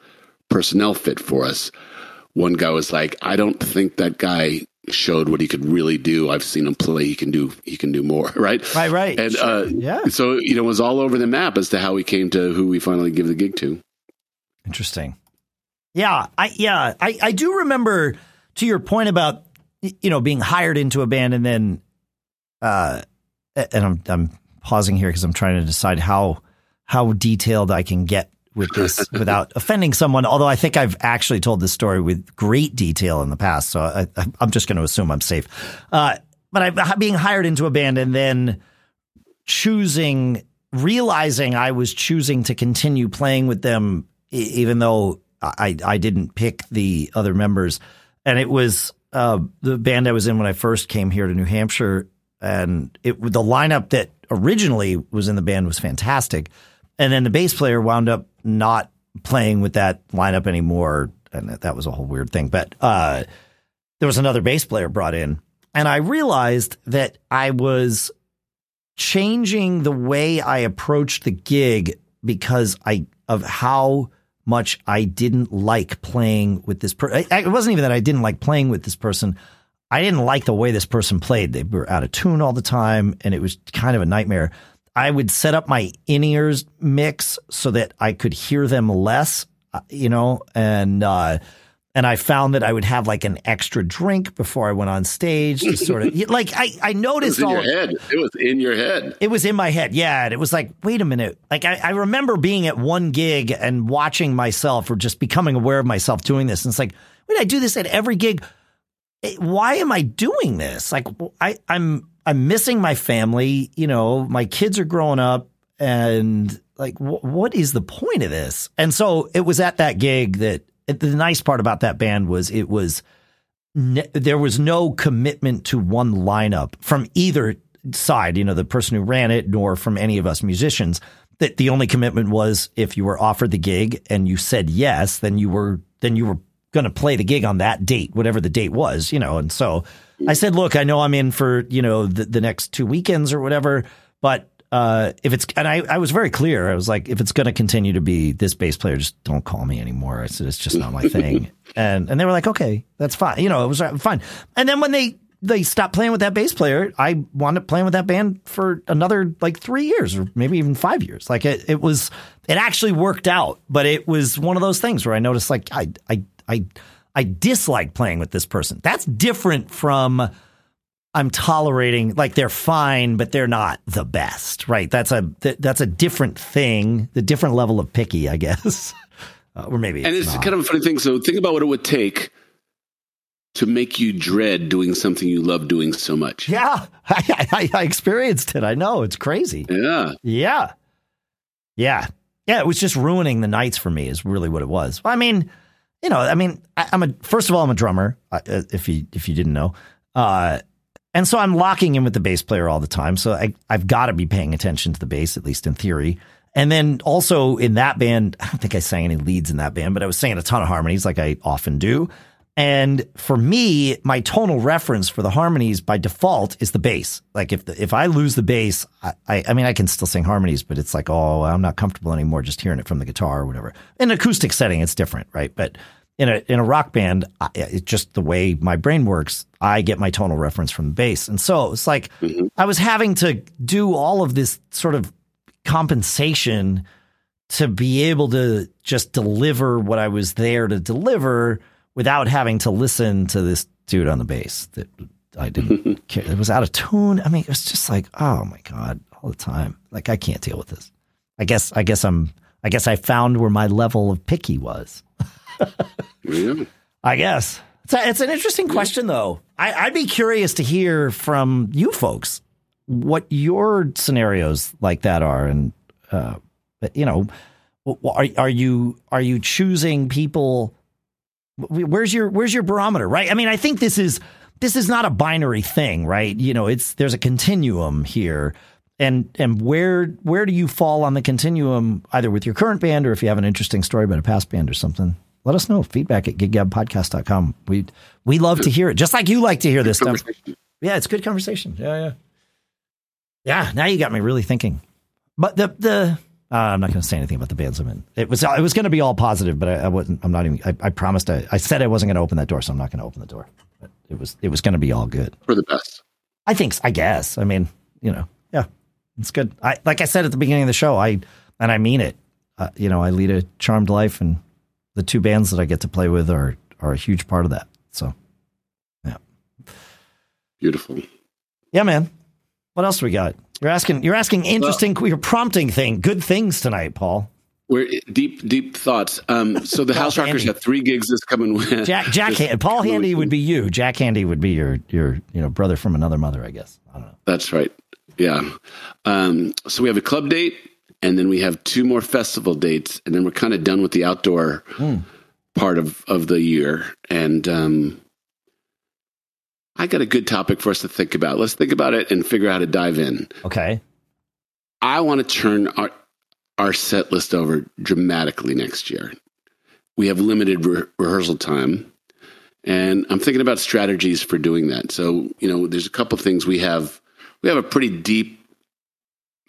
personnel fit for us. One guy was like, I don't think that guy showed what he could really do. I've seen him play. He can do, he can do more. Right. Right. Right. And sure. uh, yeah. So, you know, it was all over the map as to how we came to who we finally give the gig to. Interesting. Yeah. I, yeah. I, I do remember, to your point about, you know, being hired into a band and then, uh, and I'm, I'm, pausing here because I'm trying to decide how how detailed I can get with this without offending someone. Although I think I've actually told this story with great detail in the past, so I, I'm just going to assume I'm safe. Uh, but I, being hired into a band and then choosing, realizing I was choosing to continue playing with them, even though I, I didn't pick the other members. And it was uh, the band I was in when I first came here to New Hampshire, and it the lineup that originally was in the band was fantastic. And then the bass player wound up not playing with that lineup anymore. And that was a whole weird thing. But uh, there was another bass player brought in. And I realized that I was changing the way I approached the gig because I of how much I didn't like playing with this person. It wasn't even that I didn't like playing with this person. I didn't like the way this person played. They were out of tune all the time, and it was kind of a nightmare. I would set up my in-ears mix so that I could hear them less, you know, and uh, and I found that I would have like an extra drink before I went on stage to sort of like I, I noticed it was in all your head. It was in your head. It was in my head. Yeah. And it was like, wait a minute. Like I, I remember being at one gig and watching myself or just becoming aware of myself doing this. And it's like, wait, I do this at every gig. Why am I doing this? Like I, I'm, I'm missing my family. You know, my kids are growing up, and like, wh- what is the point of this? And so it was at that gig that it, the nice part about that band was it was ne- there was no commitment to one lineup from either side. You know, the person who ran it, nor from any of us musicians. That the only commitment was if you were offered the gig and you said yes, then you were then you were. going to play the gig on that date, whatever the date was, you know? And so I said, look, I know I'm in for, you know, the, the next two weekends or whatever, but uh, if it's, and I, I was very clear. I was like, if it's going to continue to be this bass player, just don't call me anymore. I said, it's just not my thing. and, and they were like, okay, that's fine. You know, it was fine. And then when they, they stopped playing with that bass player, I wound up playing with that band for another like three years or maybe even five years. Like it, it was, it actually worked out, but it was one of those things where I noticed like, I, I, I I dislike playing with this person. That's different from I'm tolerating, like they're fine, but they're not the best, right? That's a th- that's a different thing, the different level of picky, I guess, uh, or maybe. And it's, it's kind of a funny thing. So think about what it would take to make you dread doing something you love doing so much. Yeah, I, I, I experienced it. I know. It's crazy. Yeah. Yeah. Yeah. Yeah. It was just ruining the nights for me is really what it was. I mean, you know, I mean, I, I'm a, first of all, I'm a drummer, if you, if you didn't know. Uh, and so I'm locking in with the bass player all the time. So I, I've got to be paying attention to the bass, at least in theory. And then also in that band, I don't think I sang any leads in that band, but I was singing a ton of harmonies like I often do. And for me, my tonal reference for the harmonies by default is the bass. Like if the, if I lose the bass, I, I, I mean, I can still sing harmonies, but it's like, oh, I'm not comfortable anymore just hearing it from the guitar or whatever. In an acoustic setting, it's different, right? But in a in a rock band, I, it's just the way my brain works. I get my tonal reference from the bass. And so it's like mm-hmm. I was having to do all of this sort of compensation to be able to just deliver what I was there to deliver without having to listen to this dude on the bass that I didn't care. It was out of tune. I mean, it was just like, oh my God, all the time. Like, I can't deal with this. I guess, I guess I'm, I guess I found where my level of picky was. Yeah. I guess it's, a, it's an interesting question though. I, I'd be curious to hear from you folks what your scenarios like that are. And, uh, but you know, are, are you, are you choosing people? Where's your, where's your barometer? Right. I mean, I think this is, this is not a binary thing, right? You know, it's, there's a continuum here and, and where, where do you fall on the continuum either with your current band or if you have an interesting story about a past band or something? Let us know. Feedback at gig gab podcast dot com. We, we love to hear it. Just like you like to hear this stuff. Yeah. It's good conversation. Yeah. Yeah. Yeah. Now you got me really thinking, but the, the, Uh, I'm not going to say anything about the bands I'm in. It was it was going to be all positive, but I, I wasn't. I'm not even. I, I promised. I, I said I wasn't going to open that door, so I'm not going to open the door. But it was it was going to be all good for the best. I think. I guess. I mean, you know, yeah, it's good. I like I said at the beginning of the show. I and I mean it. Uh, you know, I lead a charmed life, and the two bands that I get to play with are are a huge part of that. So, yeah, beautiful. Yeah, man. What else we got? You're asking. You're asking interesting. Well, you're prompting thing. Good things tonight, Paul. We're deep, deep thoughts. Um, so the House Rockers have three gigs this coming week. Jack, Jack, Han- Paul Handy weekend. Would be you. Jack Handy would be your, your, you know, brother from another mother, I guess. I don't know. That's right. Yeah. Um, so we have a club date, and then we have two more festival dates, and then we're kind of done with the outdoor mm. part of, of the year, and. Um, I got a good topic for us to think about. Let's think about it and figure out how to dive in. Okay. I want to turn our, our set list over dramatically next year. We have limited re- rehearsal time, and I'm thinking about strategies for doing that. So, you know, there's a couple things we have. We have a pretty deep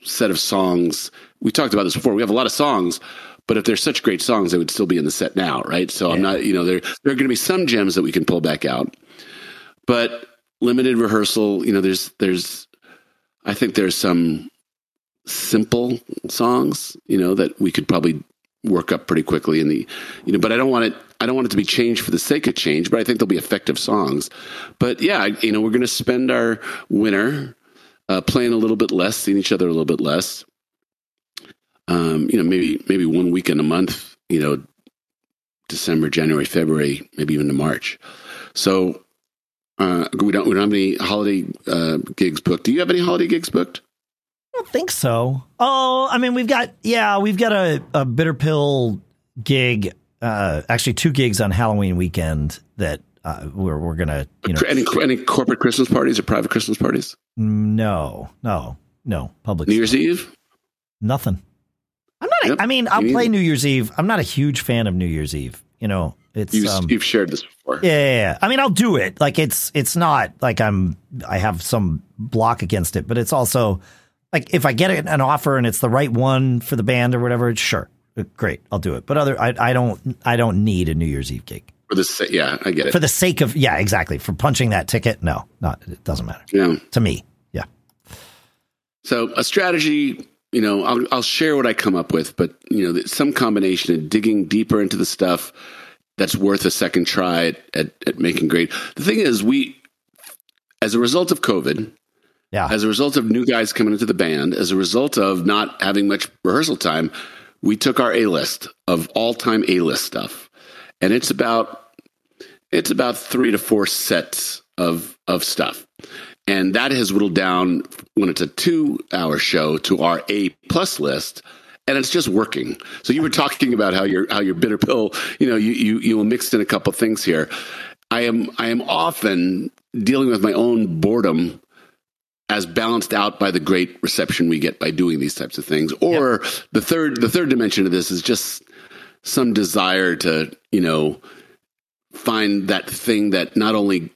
set of songs. We talked about this before. We have a lot of songs, but if they're such great songs, they would still be in the set now, right? So yeah. I'm not, you know, there, there are going to be some gems that we can pull back out. But limited rehearsal, you know, there's, there's, I think there's some simple songs, you know, that we could probably work up pretty quickly in the, you know, but I don't want it, I don't want it to be changed for the sake of change, but I think they'll be effective songs. But yeah, you know, we're going to spend our winter uh, playing a little bit less, seeing each other a little bit less. Um, you know, maybe, maybe one weekend a month, you know, December, January, February, maybe even to March. So, Uh, we don't. We don't have any holiday uh, gigs booked. Do you have any holiday gigs booked? I don't think so. Oh, I mean, we've got yeah, we've got a, a Bitter Pill gig. Uh, actually, two gigs on Halloween weekend that uh, we're we're gonna. You know, any, any corporate Christmas parties or private Christmas parties? No, no, no. Public. New Year's Eve? Nothing. I'm not. Yep. I mean, I'll play New Year's Eve. I'm not a huge fan of New Year's Eve. You know. It's, you've, um, you've shared this before. Yeah, yeah, yeah. I mean, I'll do it. Like it's, it's not like I'm, I have some block against it, but it's also like if I get an offer and it's the right one for the band or whatever, sure. Great. I'll do it. But other, I, I don't, I don't need a New Year's Eve gig for the sake. Yeah, I get it. For the sake of, yeah, exactly. For punching that ticket. No, not, it doesn't matter. Yeah. To me. Yeah. So a strategy, you know, I'll, I'll share what I come up with, but you know, some combination of digging deeper into the stuff that's worth a second try at, at making great. The thing is, we, as a result of COVID, yeah, as a result of new guys coming into the band, as a result of not having much rehearsal time, we took our A-list of all-time A-list stuff. And it's about, it's about three to four sets of of stuff. And that has whittled down, when it's a two-hour show, to our A-plus list, and it's just working. So you were talking about how your how your bitter pill, you know, you you you mixed in a couple things here. I am I am often dealing with my own boredom as balanced out by the great reception we get by doing these types of things. Or yep. the third the third dimension of this is just some desire to, you know, find that thing that not only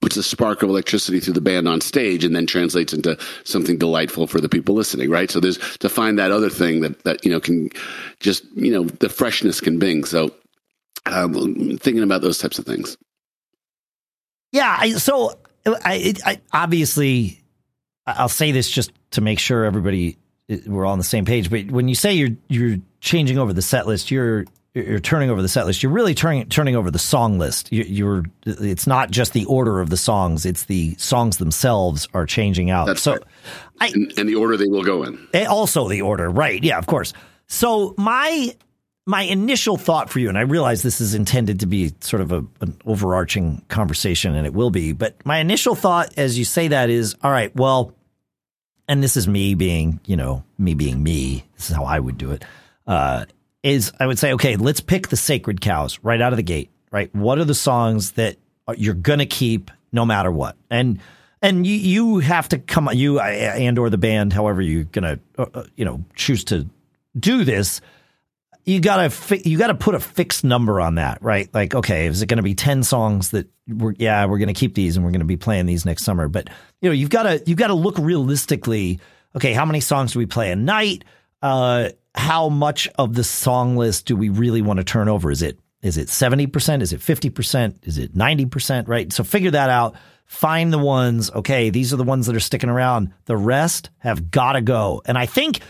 puts a spark of electricity through the band on stage and then translates into something delightful for the people listening, right? So there's to find that other thing that, that you know, can just, you know, the freshness can bring. So um, thinking about those types of things. Yeah, I, so I, I obviously, I'll say this just to make sure everybody, we're all on the same page, but when you say you're you're changing over the set list, you're You're turning over the set list. You're really turning turning over the song list. You, you're. It's not just the order of the songs. It's the songs themselves are changing out. That's so, right. I, and, and the order they will go in. Also the order, right? Yeah, of course. So my my initial thought for you, and I realize this is intended to be sort of a, an overarching conversation, and it will be. But my initial thought, as you say that, is all right. Well, and this is me being, you know, me being me. This is how I would do it. Uh, is I would say, okay, let's pick the sacred cows right out of the gate, right? What are the songs that you're going to keep no matter what? And and you, you have to come, you and or the band, however you're going to, you know, choose to do this, you got to fi- you got to put a fixed number on that, right? Like, okay, is it going to be ten songs that we're, yeah, we're going to keep these and we're going to be playing these next summer? But, you know, you've got to, you've got to look realistically, okay, how many songs do we play a night? Uh, How much of the song list do we really want to turn over? Is it is it seventy percent? Is it fifty percent? Is it ninety percent? Right. So figure that out. Find the ones. OK, these are the ones that are sticking around. The rest have got to go. And I think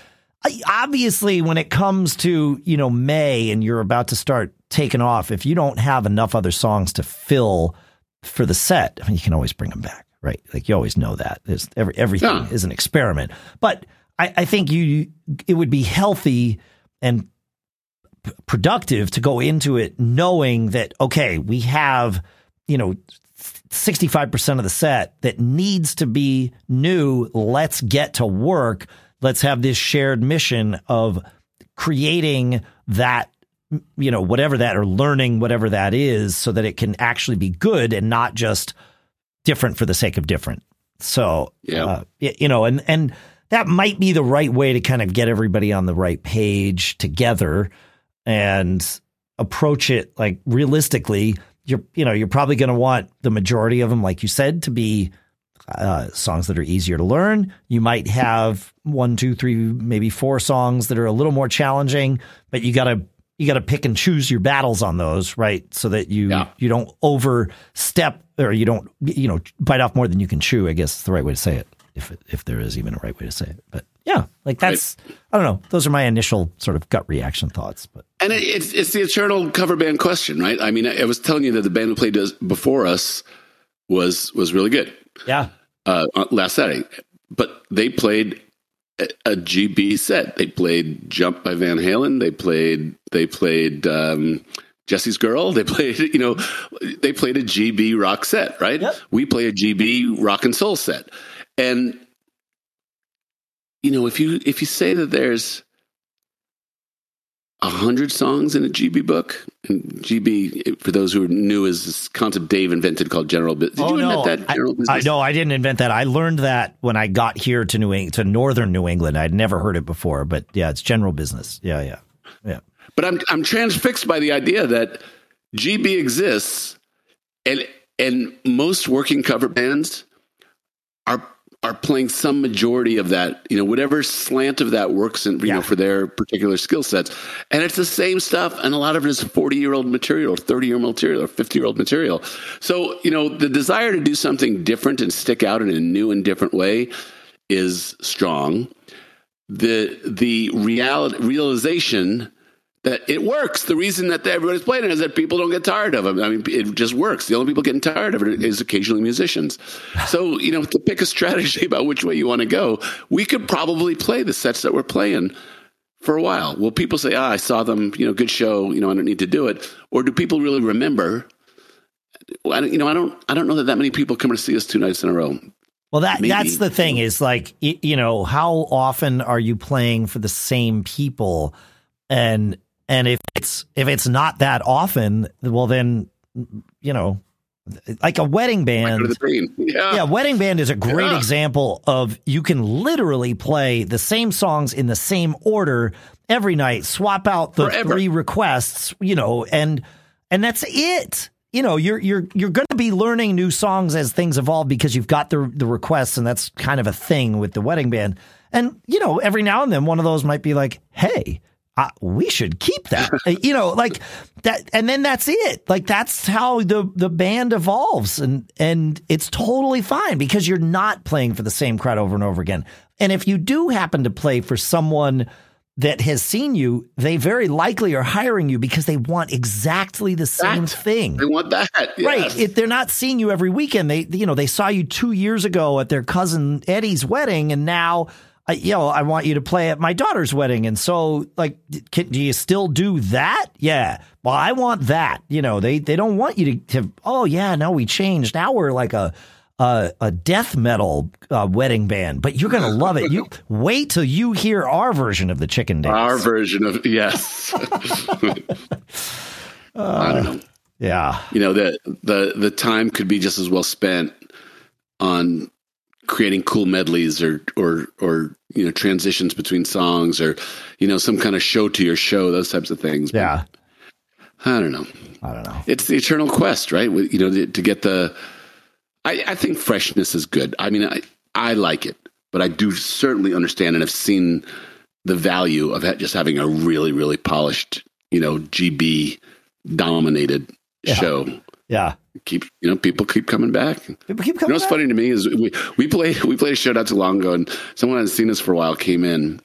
obviously when it comes to, you know, May and you're about to start taking off, if you don't have enough other songs to fill for the set, I mean, you can always bring them back. Right. Like you always know that there's every, everything yeah. is an experiment. But I think you it would be healthy and p- productive to go into it knowing that, OK, we have, you know, sixty-five percent of the set that needs to be new. Let's get to work. Let's have this shared mission of creating that, you know, whatever that or learning whatever that is so that it can actually be good and not just different for the sake of different. So, yeah, uh, you know, and and. That might be the right way to kind of get everybody on the right page together and approach it like realistically. You're, you know, you're probably going to want the majority of them, like you said, to be uh, songs that are easier to learn. You might have one, two, three, maybe four songs that are a little more challenging, but you got to you got to pick and choose your battles on those. Right. So that you yeah. you don't overstep or you don't, you know, bite off more than you can chew, I guess is the right way to say it. If if there is even a right way to say it, but yeah, like that's right. I don't know. Those are my initial sort of gut reaction thoughts, but and it, it's it's the eternal cover band question, right? I mean, I, I was telling you that the band who played before us was was really good, yeah. Uh, last Saturday, but they played a, a G B set. They played "Jump" by Van Halen. They played they played um, Jesse's Girl. They played you know they played a G B rock set, right? Yep. We play a G B rock and soul set. And, you know, if you if you say that there's one hundred songs in a G B book, and G B, for those who are new, is this concept Dave invented called general business. Did oh, you no. invent that? General I, business? I, no, I didn't invent that. I learned that when I got here to New England, to northern New England. I'd never heard it before, but yeah, it's general business. Yeah, yeah, yeah. But I'm I'm transfixed by the idea that G B exists, and and most working cover bands are are playing some majority of that, you know, whatever slant of that works in, you yeah. know, for their particular skill sets. And it's the same stuff. And a lot of it is forty-year-old material, thirty-year-old material, or fifty-year-old material. So, you know, the desire to do something different and stick out in a new and different way is strong. The the real, realization that it works. The reason that everybody's playing it is that people don't get tired of it. I mean, it just works. The only people getting tired of it is occasionally musicians. So, you know, to pick a strategy about which way you want to go, we could probably play the sets that we're playing for a while. Will people say, ah, I saw them, you know, good show, you know, I don't need to do it? Or do people really remember I don't, you know, I don't, I don't know that that many people come to see us two nights in a row. Well, that Maybe. that's the thing is like, you know, how often are you playing for the same people? And, and if it's, if it's not that often, well then, you know, like a wedding band. Yeah. yeah. Wedding band is a great yeah. example of, you can literally play the same songs in the same order every night, swap out the Forever. three requests, you know, and, and that's it. You know, you're, you're, you're going to be learning new songs as things evolve because you've got the the requests, and that's kind of a thing with the wedding band. And, you know, every now and then one of those might be like, hey, I, we should keep that, you know, like that. And then that's it. Like, that's how the, the band evolves, and, and it's totally fine because you're not playing for the same crowd over and over again. And if you do happen to play for someone that has seen you, they very likely are hiring you because they want exactly the same that, thing. They want that. Yes. Right. If they're not seeing you every weekend, they, you know, they saw you two years ago at their cousin Eddie's wedding. And now, uh, you know, I want you to play at my daughter's wedding. And so like, can, do you still do that? Yeah. Well, I want that, you know, they, they don't want you to, to oh yeah, no, we changed. Now we're like a, Uh, a death metal uh, wedding band, but you're going to love it. You wait till you hear our version of the chicken dance. Our version of, yes. uh, I don't know. Yeah. You know, the, the, the time could be just as well spent on creating cool medleys or, or, or, you know, transitions between songs, or, you know, some kind of show to your show, those types of things. Yeah. But I don't know. I don't know. It's the eternal quest, right? You know, to, to get the, I, I think freshness is good. I mean, I, I like it, but I do certainly understand and have seen the value of just having a really, really polished, you know, G B dominated yeah. show. Yeah. Keep, you know, people keep coming back. People keep coming back. You know what's funny to me is we, we played, we played a show not too long ago, and someone hadn't seen us for a while came in,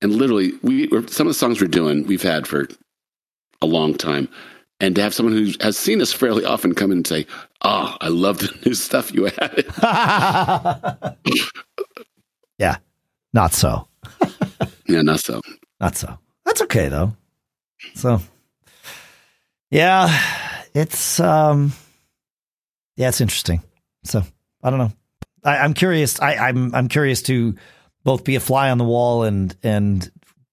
and literally we were, some of the songs we're doing, we've had for a long time. And to have someone who has seen us fairly often come in and say, "Oh, I love the new stuff you added." yeah, not so. yeah, not so. Not so. That's okay though. So, yeah, it's um, yeah, it's interesting. So I don't know. I, I'm curious. I, I'm I'm curious to both be a fly on the wall and and.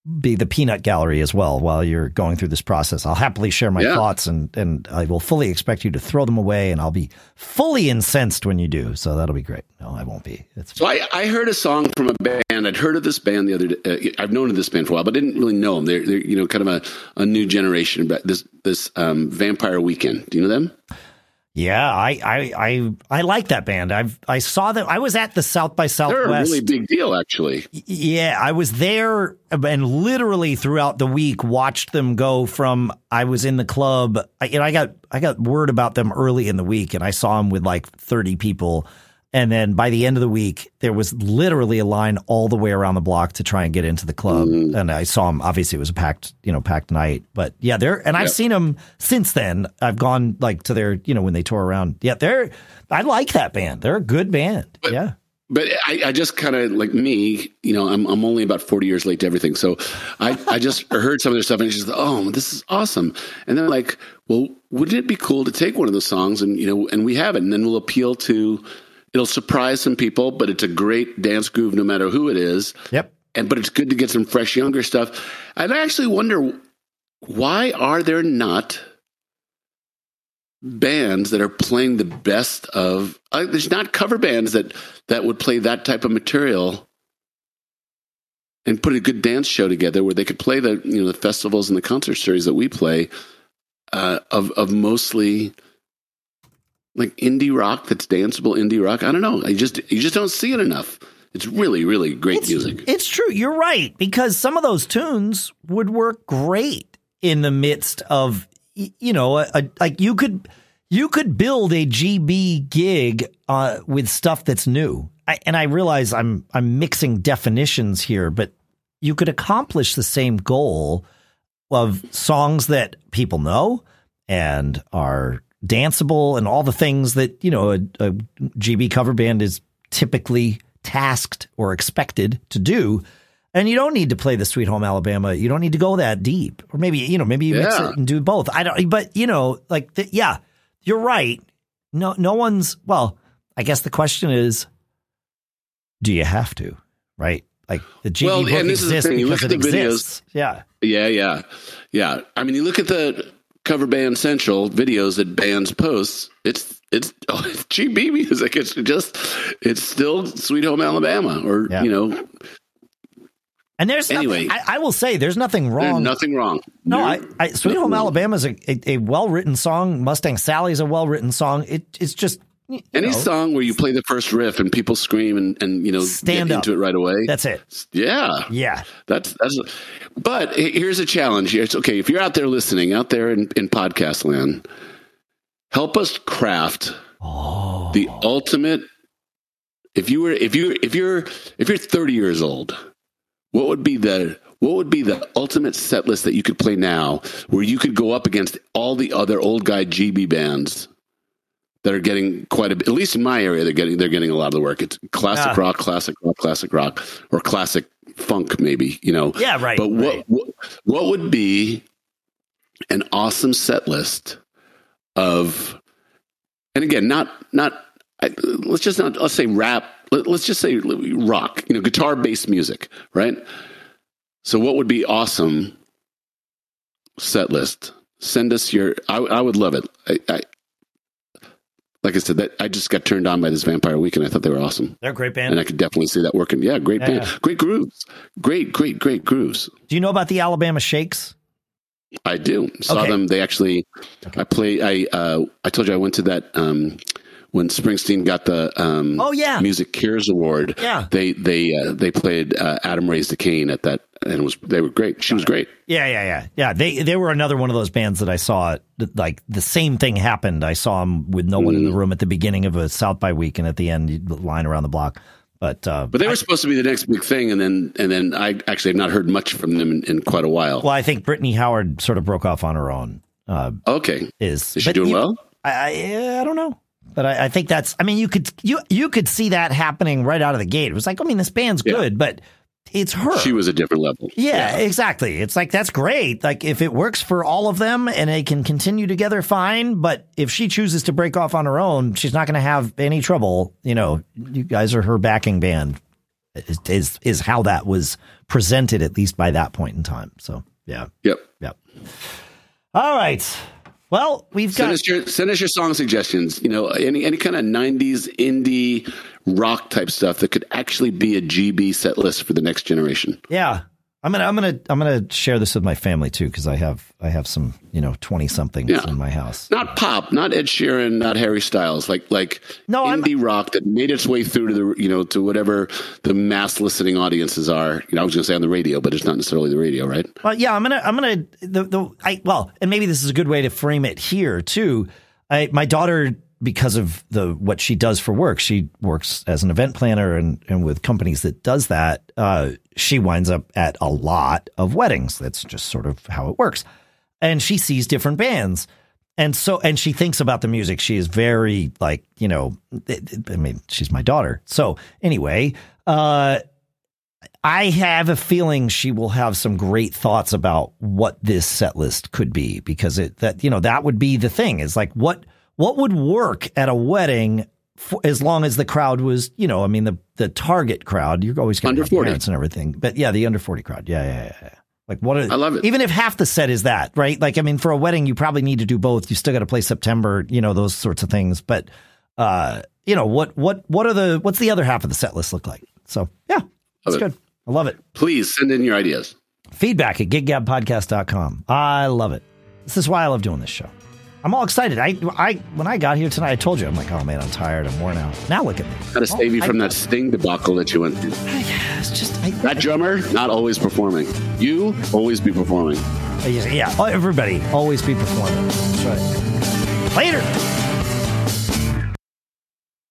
be the peanut gallery as well while you're going through this process. I'll happily share my yeah. thoughts, and, and I will fully expect you to throw them away, and I'll be fully incensed when you do. So that'll be great. No, I won't be. It's so I, I heard a song from a band. I'd heard of this band the other day. Uh, I've known of this band for a while, but didn't really know them. They're, they're you know, kind of a, a new generation, but this, this um, Vampire Weekend, do you know them? Yeah, I, I, I, I like that band. I've, I saw them. I was at the South by Southwest. They're a really big deal, actually. Yeah, I was there and literally throughout the week watched them go from, I was in the club, I, and I got, I got word about them early in the week, and I saw them with like thirty people. And then by the end of the week, there was literally a line all the way around the block to try and get into the club. Mm-hmm. And I saw them. Obviously, it was a packed, you know, packed night. But yeah, they're and yep. I've seen them since then. I've gone like to their, you know, when they tour around. Yeah, they're I like that band. They're a good band. But, yeah. But I, I just kind of like me, you know, I'm I'm only about forty years late to everything. So I, I just heard some of their stuff and it's just, oh, this is awesome. And then like, well, wouldn't it be cool to take one of those songs and, you know, and we have it, and then we'll appeal to. It'll surprise some people, but it's a great dance groove no matter who it is. Yep. And but it's good to get some fresh, younger stuff. And I actually wonder, why are there not bands that are playing the best of uh, there's not cover bands that that would play that type of material and put a good dance show together where they could play the, you know, the festivals and the concert series that we play uh, of of mostly like indie rock that's danceable indie rock. I don't know. I just you just don't see it enough. It's really, really great it's, music. It's true. You're right, because some of those tunes would work great in the midst of, you know, a, a, like you could you could build a G B gig uh, with stuff that's new. I, and I realize I'm I'm mixing definitions here, but you could accomplish the same goal of songs that people know and are danceable and all the things that, you know, a, a G B cover band is typically tasked or expected to do. And you don't need to play the Sweet Home Alabama. You don't need to go that deep, or maybe, you know, maybe you yeah. mix it and do both. I don't, but you know, like, the, yeah, you're right. No, no one's. Well, I guess the question is, do you have to? Right? Like the G D well, book and this exists is the thing. You because look at it the exists. Videos. Yeah. Yeah. Yeah. Yeah. I mean, you look at the cover band central videos that bands post. It's it's, oh, it's G B music. It's just it's still Sweet Home Alabama, or yeah. you know. And there's anyway, nothing, I, I will say there's nothing wrong. There's nothing wrong. No, I, I, Sweet Home Alabama is a, a, a well-written song. Mustang Sally is a well-written song. It, it's just any know, song where you play the first riff and people scream and, and you know, stand get up. into it right away. That's it. Yeah. Yeah. That's that's. But here's a challenge. It's okay. If you're out there listening, out there in, in podcast land, help us craft oh. the ultimate. If you were, if you, if you're, if you're thirty years old. What would be the what would be the ultimate set list that you could play now where you could go up against all the other old guy G B bands that are getting quite a bit, at least in my area, they're getting they're getting a lot of the work. It's classic yeah. rock, classic rock, classic rock, or classic funk maybe, you know. Yeah, right. But what right. What, what would be an awesome set list of, and again, not not I, let's just not let's say rap. Let's just say rock, you know, guitar-based music, right? So what would be awesome set list? Send us your, I, I would love it. I, I Like I said, that I just got turned on by this Vampire Weekend. I thought they were awesome. They're a great band. And I could definitely see that working. Yeah, great yeah, band. Yeah. Great grooves. Great, great, great grooves. Do you know about the Alabama Shakes? I do. Saw okay. them. They actually, okay. I play, I uh, I told you I went to that, um when Springsteen got the um, oh, yeah. Music Cares Award, yeah. they they uh, they played uh, Adam Raised the Cane at that, and it was they were great. She was great. Yeah, yeah, yeah, yeah. They they were another one of those bands that I saw. Like the same thing happened. I saw them with no one mm. in the room at the beginning of a South by Week, and at the end, you'd line around the block. But uh, but they were I, supposed to be the next big thing, and then and then I actually have not heard much from them in, in quite a while. Well, I think Brittany Howard sort of broke off on her own. Uh, okay, is, is she doing you, well? I, I I don't know. But I, I think that's, I mean, you could, you, you could see that happening right out of the gate. It was like, I mean, this band's yeah. good, but it's her. She was a different level. Yeah, yeah, exactly. It's like, that's great. Like if it works for all of them and they can continue together, fine. But if she chooses to break off on her own, she's not going to have any trouble. You know, you guys are her backing band is, is, is how that was presented, at least by that point in time. So yeah. Yep. Yep. All right. Well, we've got send us, your, send us your song suggestions, you know, any any kind of nineties indie rock type stuff that could actually be a G B set list for the next generation. Yeah. I'm going to I'm going to I'm going to share this with my family, too, because I have I have some, you know, twenty somethings yeah. in my house. Not pop, not Ed Sheeran, not Harry Styles, like like no, indie I'm... rock that made its way through to the, you know, to whatever the mass listening audiences are. You know, I was going to say on the radio, but it's not necessarily the radio. Right. Well, yeah, I'm going to I'm going to the, the I well, and maybe this is a good way to frame it here, too. I, my daughter, because of the what she does for work, she works as an event planner and, and with companies that does that. Uh, she winds up at a lot of weddings. That's just sort of how it works. And she sees different bands. And so and she thinks about the music. She is very like, you know, I mean, she's my daughter. So anyway, uh, I have a feeling she will have some great thoughts about what this set list could be, because it that, you know, that would be the thing is like what. What would work at a wedding for, as long as the crowd was, you know, I mean, the, the target crowd, you're always going to have parents and everything. But yeah, the under forty crowd. Yeah, yeah, yeah. Like what? Are, I love it. Even if half the set is that, right? Like, I mean, for a wedding, you probably need to do both. You still got to play September, you know, those sorts of things. But, uh, you know, what what what are the what's the other half of the set list look like? So, yeah, that's good. I love it. Please send in your ideas. Feedback at gig gab podcast dot com. I love it. This is why I love doing this show. I'm all excited. I, I, when I got here tonight, I told you, I'm like, oh man, I'm tired. I'm worn out. Now look at me. Got to save oh, you from I, that Sting debacle that you went through. Yeah, it's just I, that I, drummer not always performing. You always be performing. Yeah, everybody always be performing. That's right. Later.